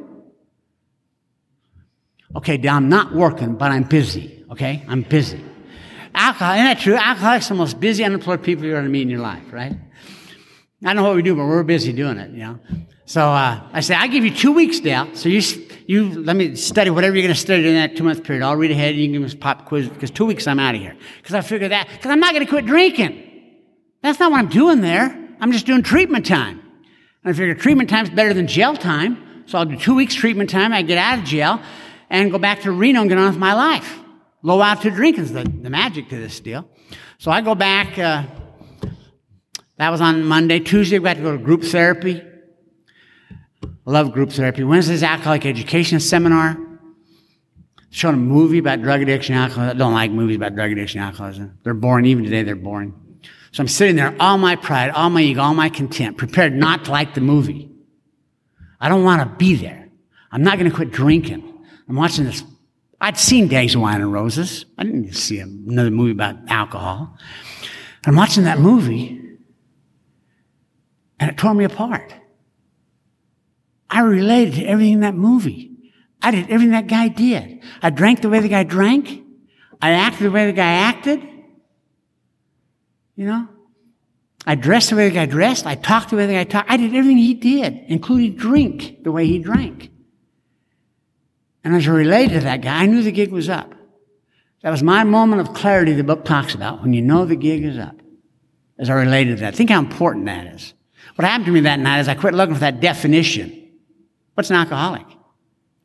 Okay, I'm not working, but I'm busy. Okay? I'm busy. Alcohol, isn't that true? Alcoholics are the most busy, unemployed people you're going to meet in your life, right? I don't know what we do, but we're busy doing it, you know? So I said, I'll give you 2 weeks, Dale. So you let me study whatever you're going to study during that 2 month period. I'll read ahead. You can give us pop quiz because 2 weeks I'm out of here. Because I figured that because I'm not going to quit drinking. That's not what I'm doing there. I'm just doing treatment time. And I figured treatment time's better than jail time. So I'll do 2 weeks treatment time. I get out of jail and go back to Reno and get on with my life. Low altitude drinking's the magic to this deal. So I go back. That was on Monday. Tuesday we got to go to group therapy. I love group therapy. Wednesday's alcoholic education seminar. Showing a movie about drug addiction and alcoholism. I don't like movies about drug addiction and alcoholism. They're boring. Even today, they're boring. So I'm sitting there, all my pride, all my ego, all my contempt, prepared not to like the movie. I don't want to be there. I'm not going to quit drinking. I'm watching this. I'd seen Days of Wine and Roses. I didn't see another movie about alcohol. I'm watching that movie, and it tore me apart. I related to everything in that movie. I did everything that guy did. I drank the way the guy drank. I acted the way the guy acted. You know? I dressed the way the guy dressed. I talked the way the guy talked. I did everything he did, including drink the way he drank. And as I related to that guy, I knew the gig was up. That was my moment of clarity the book talks about, when you know the gig is up. As I related to that. Think how important that is. What happened to me that night is I quit looking for that definition. What's an alcoholic?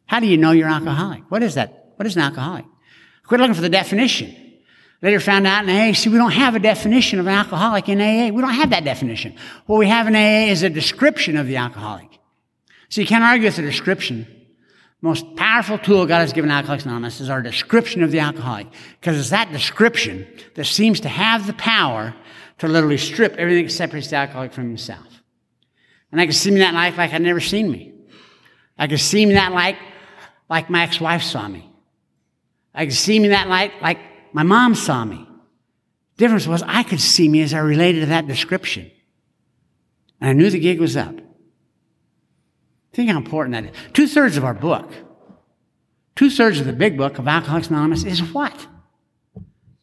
How do you know you're alcoholic? What is that? What is an alcoholic? I quit looking for the definition. Later found out in AA, see, we don't have a definition of an alcoholic in AA. We don't have that definition. What we have in AA is a description of the alcoholic. So you can't argue with the description. The most powerful tool God has given Alcoholics Anonymous is our description of the alcoholic. Because it's that description that seems to have the power to literally strip everything that separates the alcoholic from himself. And I can see me that life like I'd never seen me. I could see me that light like my ex-wife saw me. I could see me that light like my mom saw me. The difference was I could see me as I related to that description. And I knew the gig was up. Think how important that is. 2/3 of our book, 2/3 of the big book of Alcoholics Anonymous is what?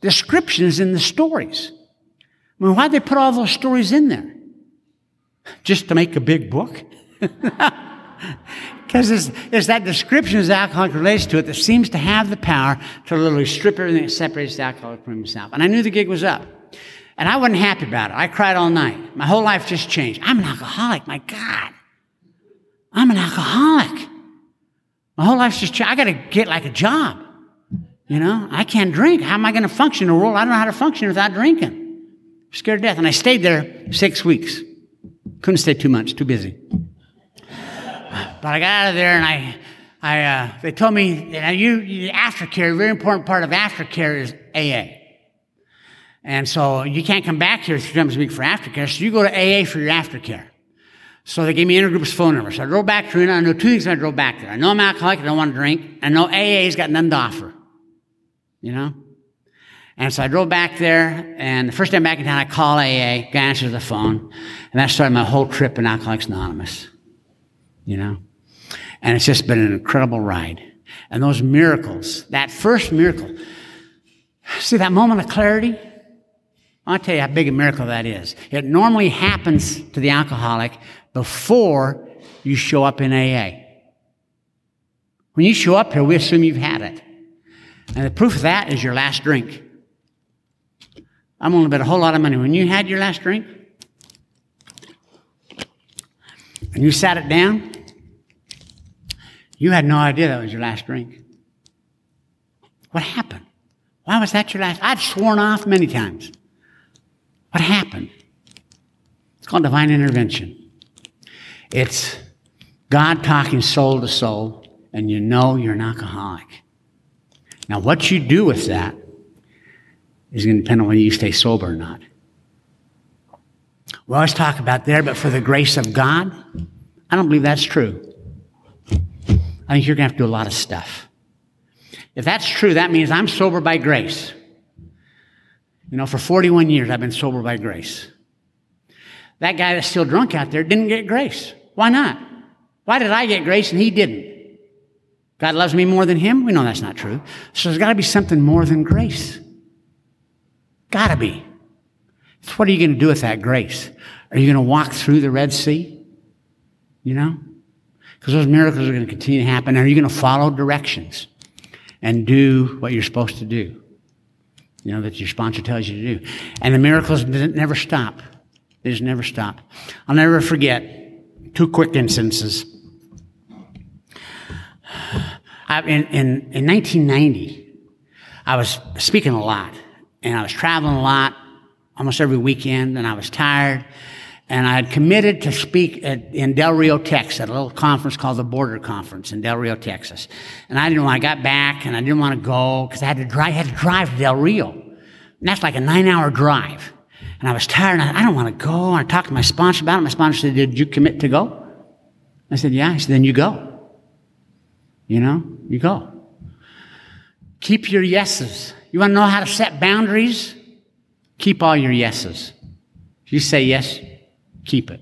Descriptions in the stories. I mean, why'd they put all those stories in there? Just to make a big book? Because it's that description as the alcoholic relates to it that seems to have the power to literally strip everything that separates the alcoholic from himself. And I knew the gig was up. And I wasn't happy about it. I cried all night. My whole life just changed. I'm an alcoholic. My God. I'm an alcoholic. My whole life's just changed. I got to get like a job. You know, I can't drink. How am I going to function in a world? I don't know how to function without drinking. I'm scared to death. And I stayed there 6 weeks. Couldn't stay 2 months. Too busy. But I got out of there, and I they told me that aftercare, a very important part of aftercare is AA. And so you can't come back here 3 times a week for aftercare, so you go to AA for your aftercare. So they gave me Intergroup's phone number. So I drove back to Reno. I know 2 things when I drove back there. I know I'm alcoholic. I don't want to drink. I know AA's got nothing to offer. You know? And so I drove back there, and the first time back in town, I call AA. Guy answers the phone, and that started my whole trip in Alcoholics Anonymous. You know? And it's just been an incredible ride. And those miracles, that first miracle, see that moment of clarity? I'll tell you how big a miracle that is. It normally happens to the alcoholic before you show up in AA. When you show up here, we assume you've had it. And the proof of that is your last drink. I'm going to bet a whole lot of money. When you had your last drink, and you sat it down, you had no idea that was your last drink. What happened? Why was that your last? I'd sworn off many times. What happened? It's called divine intervention. It's God talking soul to soul, and you know you're an alcoholic. Now, what you do with that is going to depend on whether you stay sober or not. We always talk about there, but for the grace of God, I don't believe that's true. I think you're going to have to do a lot of stuff. If that's true, that means I'm sober by grace. You know, for 41 years, I've been sober by grace. That guy that's still drunk out there didn't get grace. Why not? Why did I get grace and he didn't? God loves me more than him? We know that's not true. So there's got to be something more than grace. Got to be. So what are you going to do with that grace? Are you going to walk through the Red Sea? You know? Because those miracles are going to continue to happen. Are you going to follow directions and do what you're supposed to do? You know, that your sponsor tells you to do. And the miracles never stop. They just never stop. I'll never forget 2 quick instances. In 1990, I was speaking a lot. And I was traveling a lot. Almost every weekend, and I was tired. And I had committed to speak in Del Rio, Texas, at a little conference called the Border Conference in Del Rio, Texas. And I didn't want, I got back, and I didn't want to go, because I had to drive to Del Rio. And that's like a 9-hour drive. And I was tired, and I don't want to go. And I talked to my sponsor about it. My sponsor said, "Did you commit to go?" I said, "Yeah." He said, "Then you go. You know, you go. Keep your yeses. You want to know how to set boundaries? Keep all your yeses. If you say yes, keep it."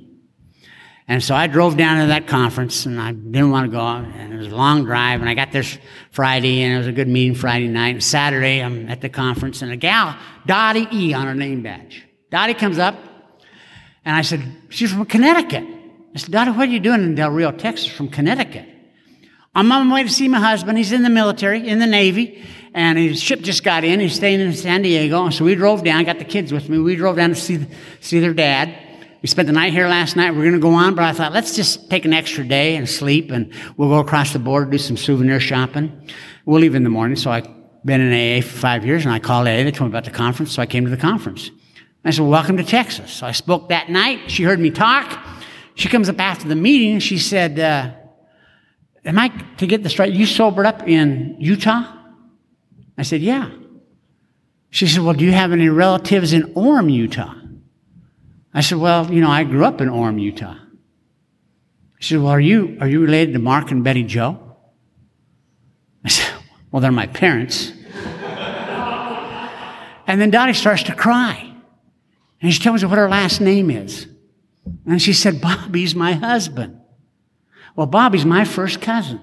And so I drove down to that conference, and I didn't want to go. And it was a long drive, and I got there Friday, and it was a good meeting Friday night. And Saturday, I'm at the conference, and a gal, Dottie E, on her name badge. Dottie comes up, and I said, "She's from Connecticut." I said, "Dottie, what are you doing in Del Rio, Texas, from Connecticut?" "I'm on my way to see my husband. He's in the military, in the Navy, and his ship just got in. He's staying in San Diego." So we drove down, got the kids with me. We drove down to see their dad. We spent the night here last night. We're going to go on, but I thought, let's just take an extra day and sleep, and we'll go across the border, do some souvenir shopping. We'll leave in the morning. So I've been in AA for 5 years, and I called AA. They told me about the conference, so I came to the conference. I said, "Well, welcome to Texas." So I spoke that night. She heard me talk. She comes up after the meeting, and she said, "Am I to get this right? You sobered up in Utah?" I said, "Yeah." She said, "Well, do you have any relatives in Orem, Utah?" I said, "Well, you know, I grew up in Orem, Utah." She said, "Well, are you related to Mark and Betty Joe?" I said, "Well, they're my parents." And then Dottie starts to cry. And she tells me what her last name is. And she said, Bobby's my husband. Well, Bobby's my first cousin.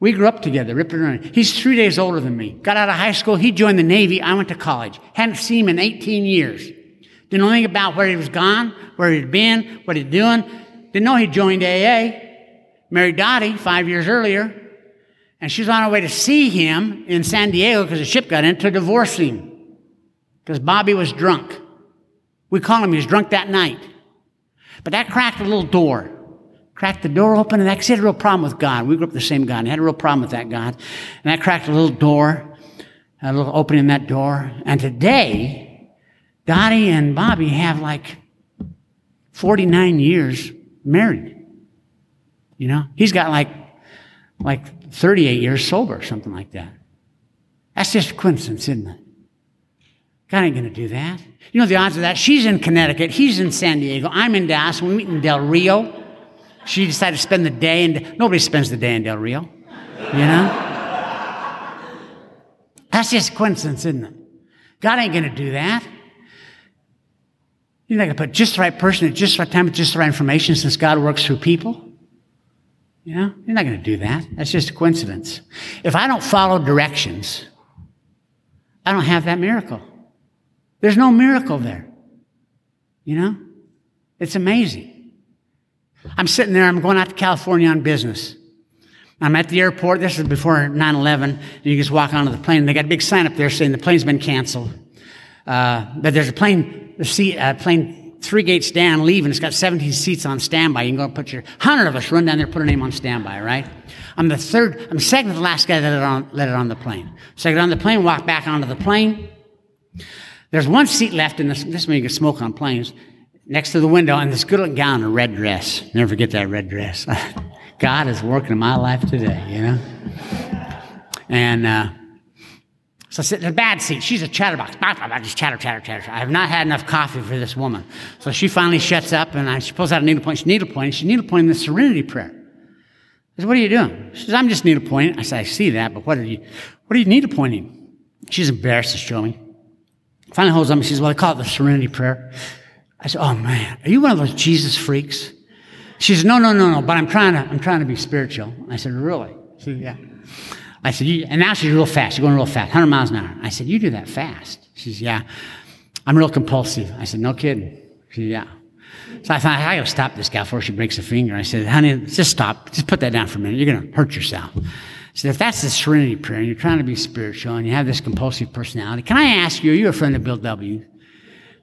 We grew up together, ripping around. He's 3 days older than me. Got out of high school. He joined the Navy. I went to college. Hadn't seen him in 18 years. Didn't know anything about where he was gone, where he'd been, what he'd doing. Didn't know he joined AA. Married Dottie 5 years earlier. And she was on her way to see him in San Diego because the ship got into divorcing because Bobby was drunk. We call him he was drunk that night. But that cracked a little door. Cracked the door open, and actually had a real problem with God. We grew up with the same God, and had a real problem with that God. And that cracked a little door, a little opening in that door. And today, Dottie and Bobby have like 49 years married. You know? He's got like 38 years sober or something like that. That's just a coincidence, isn't it? God ain't going to do that. You know the odds of that? She's in Connecticut. He's in San Diego. I'm in Dallas. We meet in Del Rio. She decided to spend the day in... Nobody spends the day in Del Rio. You know? That's just a coincidence, isn't it? God ain't going to do that. You're not going to put just the right person at just the right time with just the right information since God works through people. You know, you're not going to do that. That's just a coincidence. If I don't follow directions, I don't have that miracle. There's no miracle there. You know, it's amazing. I'm sitting there. I'm going out to California on business. I'm at the airport. This is before 9/11. And you just walk onto the plane. And they got a big sign up there saying the plane's been canceled. But there's a plane, three gates down, leaving. It's got 17 seats on standby. You can go and put your 100 of us run down there, put our name on standby, right? I'm second to the last guy that let it on the plane. So I get on the plane, walk back onto the plane. There's one seat left in this. This is when you can smoke on planes. Next to the window, and this good-looking guy in a red dress. Never forget that red dress. God is working in my life today, you know. And so I sit in a bad seat. She's a chatterbox. Just chatter. I have not had enough coffee for this woman. So she finally shuts up, and she pulls out a needlepoint. She's needlepointing the Serenity Prayer. I said, "What are you doing?" She says, "I'm just needlepointing." I said, "I see that, but what are you needlepointing?" She's embarrassed to show me. Finally holds up and she says, "Well, they call it the Serenity Prayer." I said, "Oh man, are you one of those Jesus freaks?" She says, No, but I'm trying to be spiritual." I said, "Really?" She said, "Yeah." I said, and now she's real fast. She's going real fast, 100 miles an hour. I said, "You do that fast?" She says, "Yeah." "I'm real compulsive." I said, "No kidding." She said, "Yeah." So I thought, I got to stop this gal before she breaks a finger. I said, "Honey, just stop. Just put that down for a minute. You're going to hurt yourself." I said, "If that's the Serenity Prayer and you're trying to be spiritual and you have this compulsive personality, can I ask you, are you a friend of Bill W?"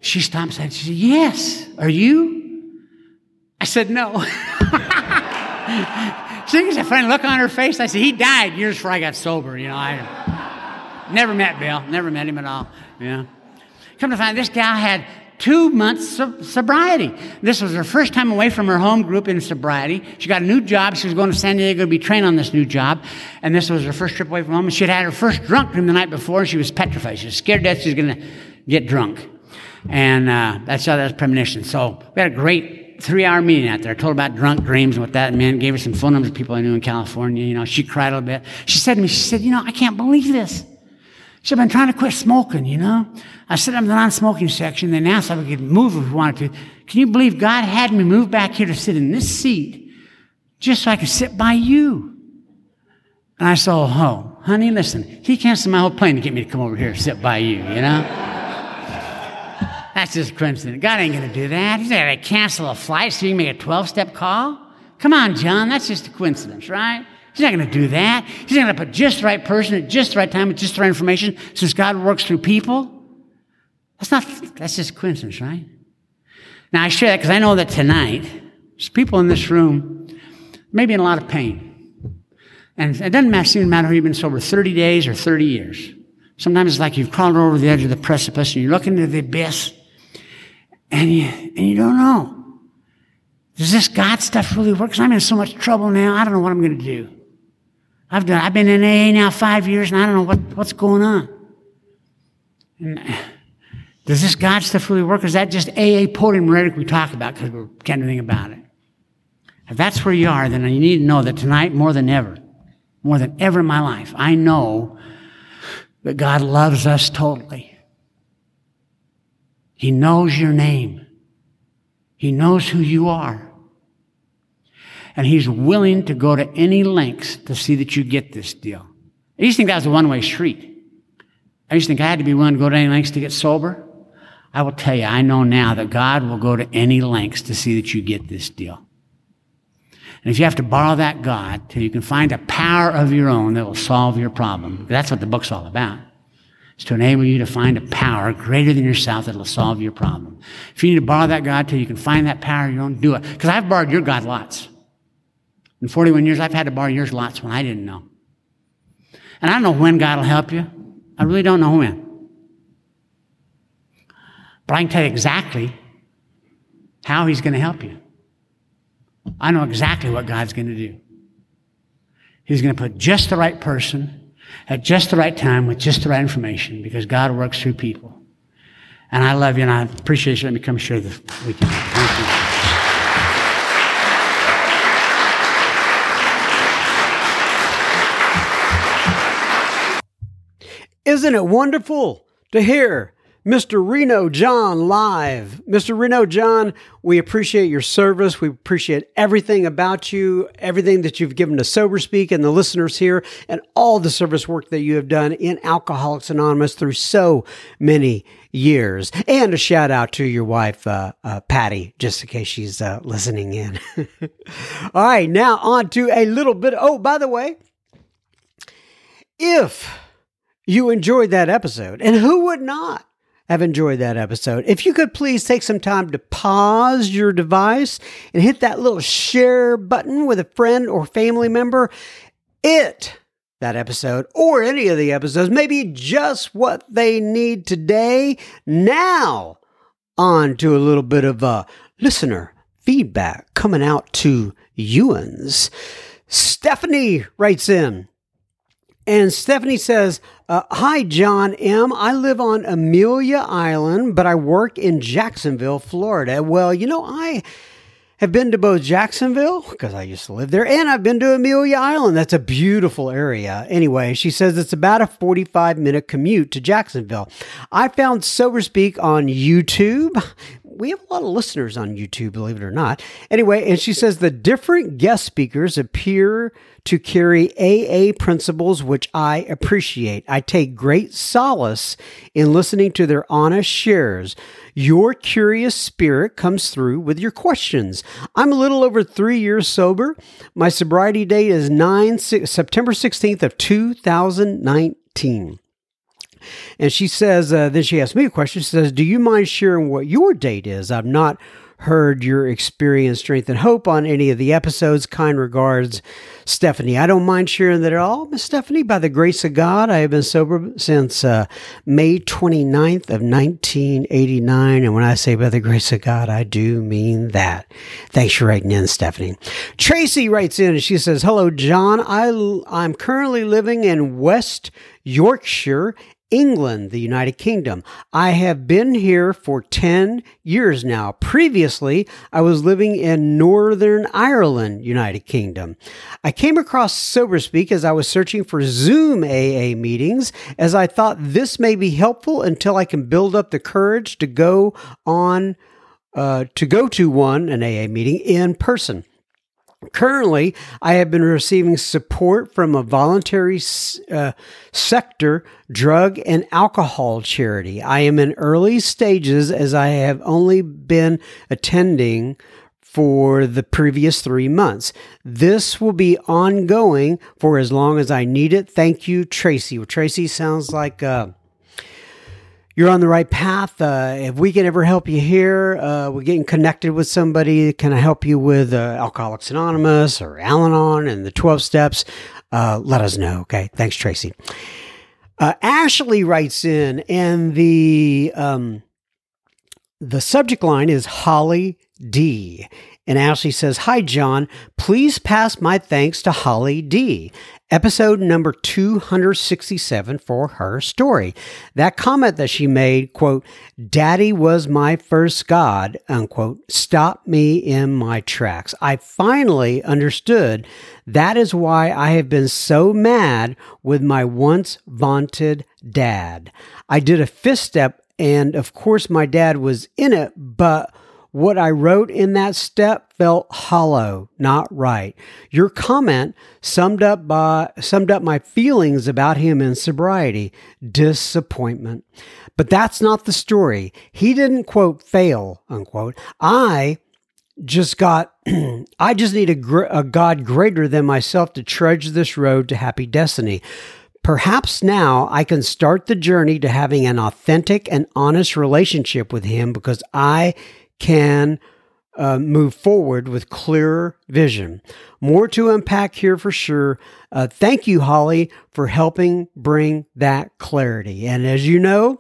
She stopped and she said, "Yes. Are you?" I said, "No." She gets a funny look on her face. I said, "He died years before I got sober." You know, I never met Bill. Never met him at all. You know. Come to find, this gal had 2 months of sobriety. This was her first time away from her home group in sobriety. She got a new job. She was going to San Diego to be trained on this new job. And this was her first trip away from home. And she had her first drunk dream the night before. And she was petrified. She was scared that she was going to get drunk. And that's how that was premonition. So we had a great three-hour meeting out there. I told her about drunk dreams and what that meant. Gave her some phone numbers of people I knew in California. You know, she cried a little bit. She said to me, she said, "You know, I can't believe this." She said, "I've been trying to quit smoking, you know. I said I'm in the non-smoking section. They announced I could move if we wanted to. Can you believe God had me move back here to sit in this seat just so I could sit by you?" And I said, "Oh, honey, listen, he canceled my whole plane to get me to come over here and sit by you, you know." That's just coincidence. God ain't going to do that. He's not going to cancel a flight so you can make a 12-step call. Come on, John. That's just a coincidence, right? He's not going to do that. He's not going to put just the right person at just the right time with just the right information since God works through people. That's just coincidence, right? Now, I share that because I know that tonight there's people in this room maybe in a lot of pain. And it doesn't matter who you've been sober, 30 days or 30 years. Sometimes it's like you've crawled over the edge of the precipice and you're looking into the abyss. And you don't know. Does this God stuff really work? Because I'm in so much trouble now, I don't know what I'm going to do. I've been in AA now 5 years, and I don't know what's going on. And does this God stuff really work? Or is that just AA podium rhetoric we talk about because we can't do anything about it? If that's where you are, then you need to know that tonight, more than ever in my life, I know that God loves us totally. He knows your name. He knows who you are. And he's willing to go to any lengths to see that you get this deal. I used to think that was a one-way street. I used to think I had to be willing to go to any lengths to get sober. I will tell you, I know now that God will go to any lengths to see that you get this deal. And if you have to borrow that God till you can find a power of your own that will solve your problem, that's what the book's all about. It's to enable you to find a power greater than yourself that will solve your problem. If you need to borrow that God till you can find that power of your own, do it. Because I've borrowed your God lots. In 41 years, I've had to borrow yours lots when I didn't know. And I don't know when God will help you. I really don't know when. But I can tell you exactly how he's going to help you. I know exactly what God's going to do. He's going to put just the right person at just the right time with just the right information, because God works through people. And I love you, and I appreciate you letting me come share this weekend. Thank you. Isn't it wonderful to hear Mr. Reno John live? Mr. Reno John, we appreciate your service. We appreciate everything about you, everything that you've given to Sober Speak and the listeners here, and all the service work that you have done in Alcoholics Anonymous through so many years. And a shout out to your wife, Patty, just in case she's listening in. All right, now on to a little bit. Oh, by the way, if you enjoyed that episode, and who would not have enjoyed that episode? If you could please take some time to pause your device and hit that little share button with a friend or family member, that episode or any of the episodes may be just what they need today. Now, on to a little bit of listener feedback coming out to Ewan's. Stephanie writes in. And Stephanie says, hi, John M. I live on Amelia Island, but I work in Jacksonville, Florida. Well, you know, I have been to both Jacksonville, because I used to live there, and I've been to Amelia Island. That's a beautiful area. Anyway, she says it's about a 45-minute commute to Jacksonville. I found Sober Speak on YouTube. We have a lot of listeners on YouTube, believe it or not. Anyway, and she says the different guest speakers appear to carry AA principles, which I appreciate. I take great solace in listening to their honest shares. Your curious spirit comes through with your questions. I'm a little over 3 years sober. My sobriety date is September 16th of 2019. And she says, then she asked me a question. She says, do you mind sharing what your date is? I've not heard your experience, strength, and hope on any of the episodes. Kind regards, Stephanie. I don't mind sharing that at all, Miss Stephanie. By the grace of God, I have been sober since May 29th of 1989. And when I say by the grace of God, I do mean that. Thanks for writing in, Stephanie. Tracy writes in and she says, hello, John. I'm currently living in West Yorkshire, England, the United Kingdom. I have been here for 10 years now. Previously, I was living in Northern Ireland, United Kingdom. I came across Sober Speak as I was searching for Zoom AA meetings, as I thought this may be helpful until I can build up the courage to go to an AA meeting in person. Currently, I have been receiving support from a voluntary sector drug and alcohol charity. I am in early stages as I have only been attending for the previous 3 months. This will be ongoing for as long as I need it. Thank you, Tracy. Well, Tracy, sounds like you're on the right path. If we can ever help you here, we're getting connected with somebody. Can I help you with Alcoholics Anonymous or Al-Anon and the 12 steps? Let us know. Okay. Thanks, Tracy. Ashley writes in, and the subject line is Holly D. And Ashley says, hi, John. Please pass my thanks to Holly D. Episode number 267 for her story. That comment that she made, quote, Daddy was my first God, unquote, stopped me in my tracks. I finally understood that is why I have been so mad with my once vaunted dad. I did a fist step, and of course my dad was in it, but What I wrote in that step felt hollow, not right. Your comment summed up my feelings about him in sobriety, disappointment. But that's not the story. He didn't, quote, fail, unquote. I just need a God greater than myself to trudge this road to happy destiny. Perhaps now I can start the journey to having an authentic and honest relationship with him because I can move forward with clearer vision. More to unpack here for sure. Thank you, Holly, for helping bring that clarity. And as you know,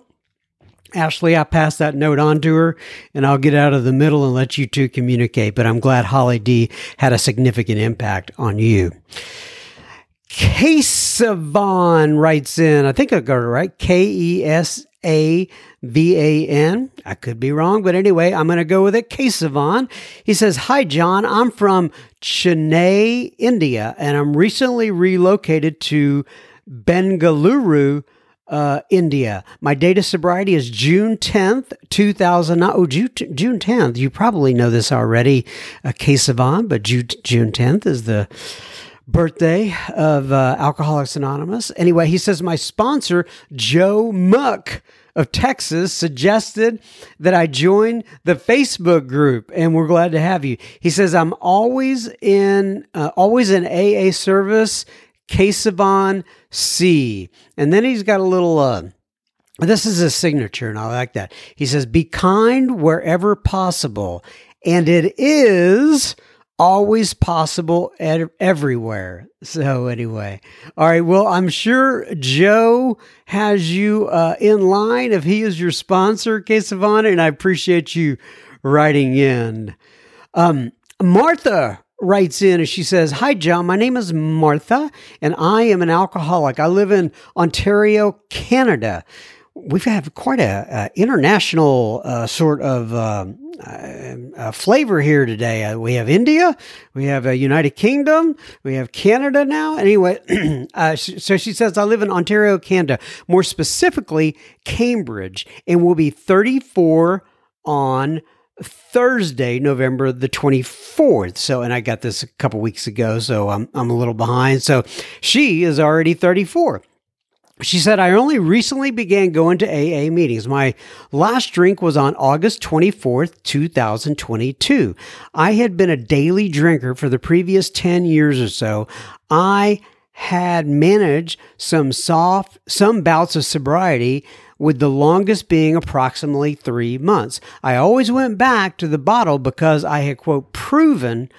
Ashley, I passed that note on to her, and I'll get out of the middle and let you two communicate, but I'm glad Holly D had a significant impact on you. Kesavan writes in, I think I got it right, Kesavan. I could be wrong, but anyway, I'm going to go with it, Kesavan. He says, hi, John, I'm from Chennai, India, and I'm recently relocated to Bengaluru, India. My date of sobriety is June 10th, 2009. Oh, June 10th. You probably know this already, Kesavan, but June 10th is the birthday of Alcoholics Anonymous. Anyway, he says, my sponsor, Joe Muck of Texas, suggested that I join the Facebook group, and we're glad to have you. He says, I'm always in AA service, Kesavan C. And then he's got a little, this is his signature, and I like that. He says, be kind wherever possible. And it is always possible everywhere. So anyway, all right. Well, I'm sure Joe has you in line if he is your sponsor, Kesavan, and I appreciate you writing in. Martha writes in and she says, hi, John, my name is Martha and I am an alcoholic. I live in Ontario, Canada. We've had quite a international sort of flavor here today. We have India, we have United Kingdom, we have Canada now. Anyway, so she says, I live in Ontario, Canada, more specifically Cambridge, and will be 34 on Thursday, November the 24th. So, and I got this a couple weeks ago, so I'm a little behind. So she is already 34. She said, I only recently began going to AA meetings. My last drink was on August 24th, 2022. I had been a daily drinker for the previous 10 years or so. I had managed some bouts of sobriety, with the longest being approximately 3 months. I always went back to the bottle because I had, quote, proven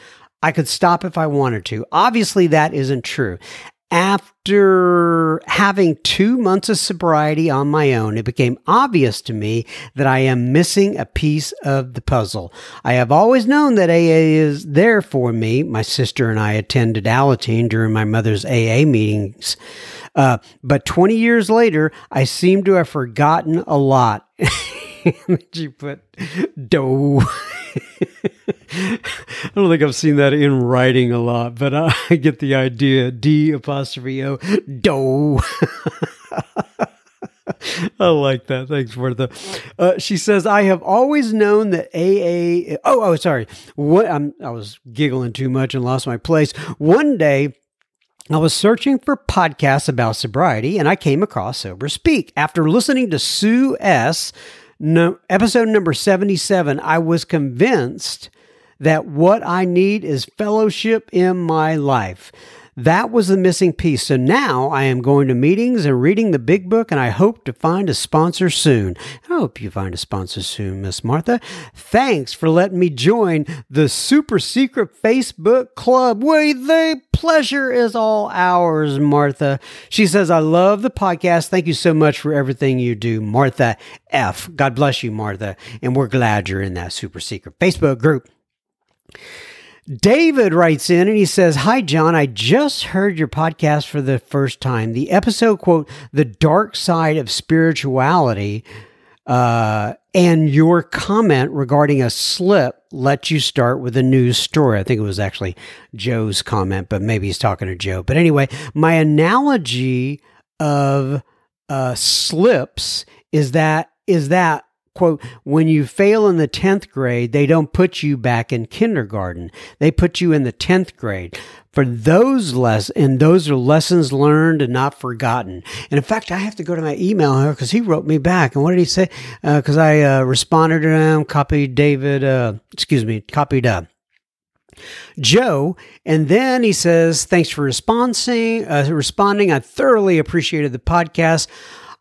I could stop if I wanted to. Obviously, that isn't true. After having 2 months of sobriety on my own, it became obvious to me that I am missing a piece of the puzzle. I have always known that AA is there for me. My sister and I attended Alateen during my mother's AA meetings. But 20 years later, I seem to have forgotten a lot. You put dough. I don't think I've seen that in writing a lot, but I get the idea. D'O, dough. I like that. Thanks, Martha. She says, I have always known that AA... Oh, sorry. I was giggling too much and lost my place. One day, I was searching for podcasts about sobriety, and I came across Sober Speak. After listening to Sue S., episode number 77, I was convinced that what I need is fellowship in my life. That was the missing piece. So now I am going to meetings and reading the big book, and I hope to find a sponsor soon. I hope you find a sponsor soon, Miss Martha. Thanks for letting me join the super secret Facebook club. Where the pleasure is all ours, Martha. She says, I love the podcast. Thank you so much for everything you do, Martha F. God bless you, Martha. And we're glad you're in that super secret Facebook group. David writes in and he says, hi, John, I just heard your podcast for the first time. The episode, quote, The Dark Side of Spirituality, and your comment regarding a slip let you start with a new story. I think it was actually Joe's comment, but maybe he's talking to Joe. But anyway, my analogy of slips is that quote, when you fail in the 10th grade, they don't put you back in kindergarten. They put you in the 10th grade. For those lessons, and those are lessons learned and not forgotten. And in fact, I have to go to my email here because he wrote me back. And what did he say? Because I responded to him, copied Joe. And then he says, thanks for responding. I thoroughly appreciated the podcast.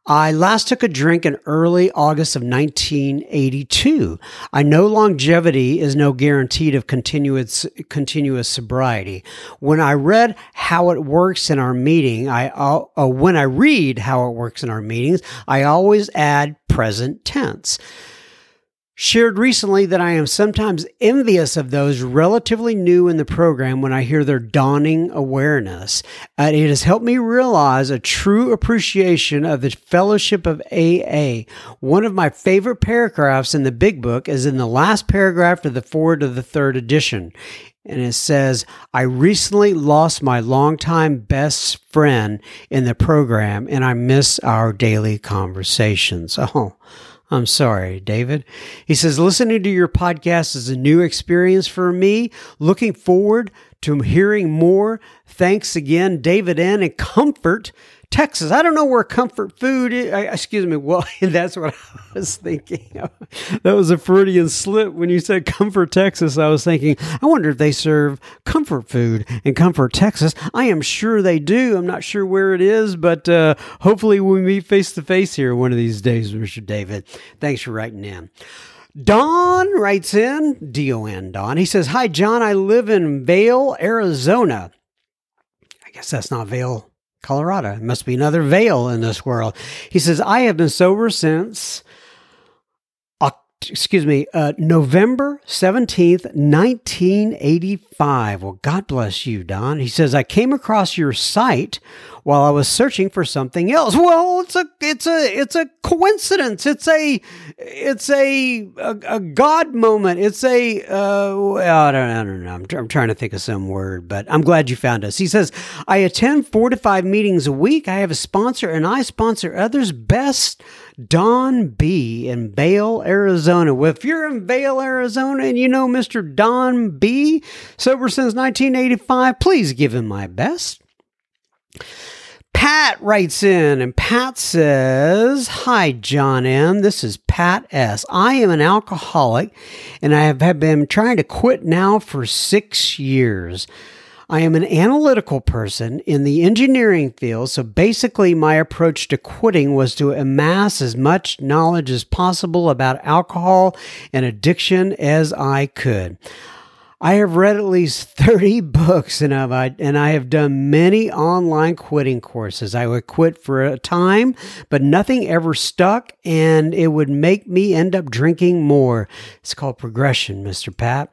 I last took a drink in early August of 1982. I know longevity is no guarantee of continuous sobriety. When I read how it works in our meeting, when I read how it works in our meetings, I always add present tense. Shared recently that I am sometimes envious of those relatively new in the program when I hear their dawning awareness. It has helped me realize a true appreciation of the fellowship of AA. One of my favorite paragraphs in the big book is in the last paragraph of the foreword of the third edition. And it says, I recently lost my longtime best friend in the program, and I miss our daily conversations. Oh, I'm sorry, David. He says, listening to your podcast is a new experience for me. Looking forward to hearing more. Thanks again, David N. in Comfort, Texas. I don't know where Comfort Food is. Excuse me. Well, that's what I was thinking of. That was a Freudian slip. When you said Comfort, Texas, I was thinking, I wonder if they serve comfort food in Comfort, Texas. I am sure they do. I'm not sure where it is, but hopefully we meet face to face here one of these days, Mr. David. Thanks for writing in. Don writes in, D-O-N, Don. He says, hi, John. I live in Vail, Arizona. I guess that's not Vail, Colorado. It must be another Vail in this world. He says, I have been sober since November 17th, 1985. Well, God bless you, Don. He says, I came across your site while I was searching for something else. Well, it's a coincidence. It's a God moment. It's a, I don't know. I'm trying to think of some word, but I'm glad you found us. He says, I attend 4 to 5 meetings a week. I have a sponsor and I sponsor others. Best, Don B. in Vail, Arizona. Well, if you're in Vail, Arizona, and you know Mr. Don B., sober since 1985, please give him my best. Pat writes in, and Pat says, hi, John M. This is Pat S. I am an alcoholic, and I have been trying to quit now for 6 years. I am an analytical person in the engineering field, so basically my approach to quitting was to amass as much knowledge as possible about alcohol and addiction as I could. I have read at least 30 books, and I have done many online quitting courses. I would quit for a time, but nothing ever stuck, and it would make me end up drinking more. It's called progression, Mr. Pat.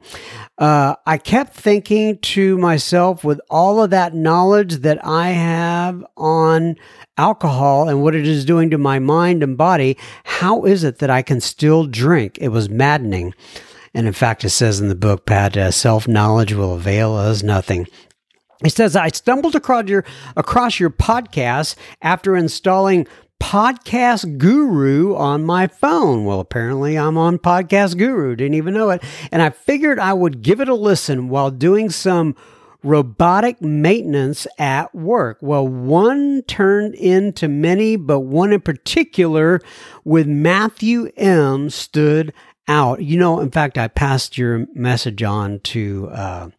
I kept thinking to myself, with all of that knowledge that I have on alcohol and what it is doing to my mind and body, how is it that I can still drink? It was maddening. And in fact, it says in the book, Pat, self-knowledge will avail us nothing. It says, I stumbled across your podcast after installing Podcast Guru on my phone. Well, apparently I'm on Podcast Guru. Didn't even know it. And I figured I would give it a listen while doing some robotic maintenance at work. Well, one turned into many, but one in particular with Matthew M. stood out. You know, in fact, I passed your message on to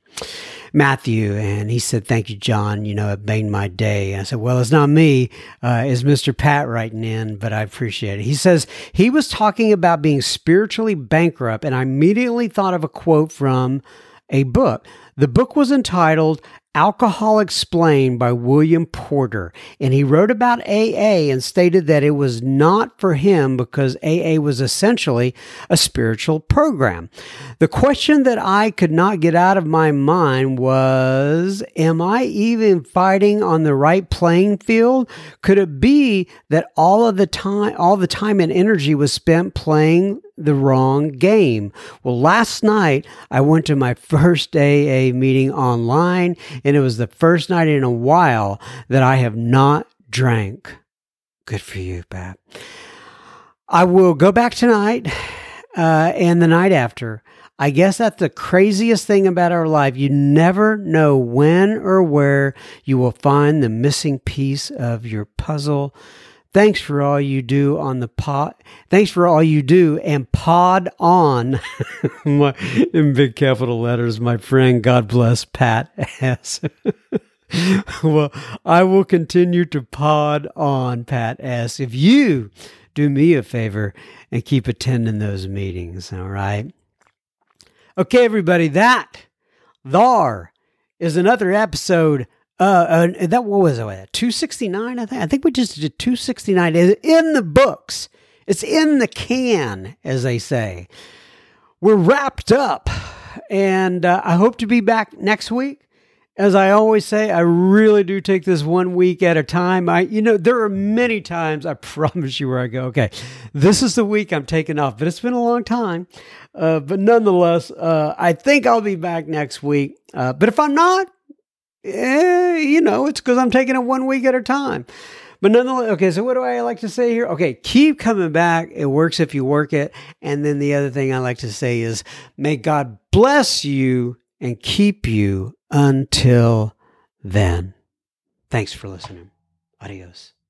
Matthew, and he said, thank you, John. You know, it made my day. And I said, well, it's not me. It's Mr. Pat writing in, but I appreciate it. He says, he was talking about being spiritually bankrupt, and I immediately thought of a quote from a book. The book was entitled Alcohol Explained by William Porter, and he wrote about AA and stated that it was not for him because AA was essentially a spiritual program. The question that I could not get out of my mind was, am I even fighting on the right playing field? Could it be that all the time and energy was spent playing the wrong game? Well, last night I went to my first AA meeting online, and it was the first night in a while that I have not drank. Good for you, Pat. I will go back tonight and the night after. I guess that's the craziest thing about our life. You never know when or where you will find the missing piece of your puzzle. Thanks for all you do on the pod. Thanks for all you do and pod on in big capital letters, my friend. God bless Pat S. Well, I will continue to pod on, Pat S. If you do me a favor and keep attending those meetings, all right? Okay, everybody, that thar is another episode. That what was it? 269, I think. I think we just did 269. It's in the books. It's in the can, as they say. We're wrapped up, and I hope to be back next week. As I always say, I really do take this one week at a time. There are many times, I promise you, where I go, okay, this is the week I'm taking off, but it's been a long time. But nonetheless, I think I'll be back next week. But if I'm not, it's because I'm taking it one week at a time. But nonetheless, okay, so what do I like to say here? Okay, keep coming back. It works if you work it. And then the other thing I like to say is, may God bless you and keep you until then. Thanks for listening. Adios.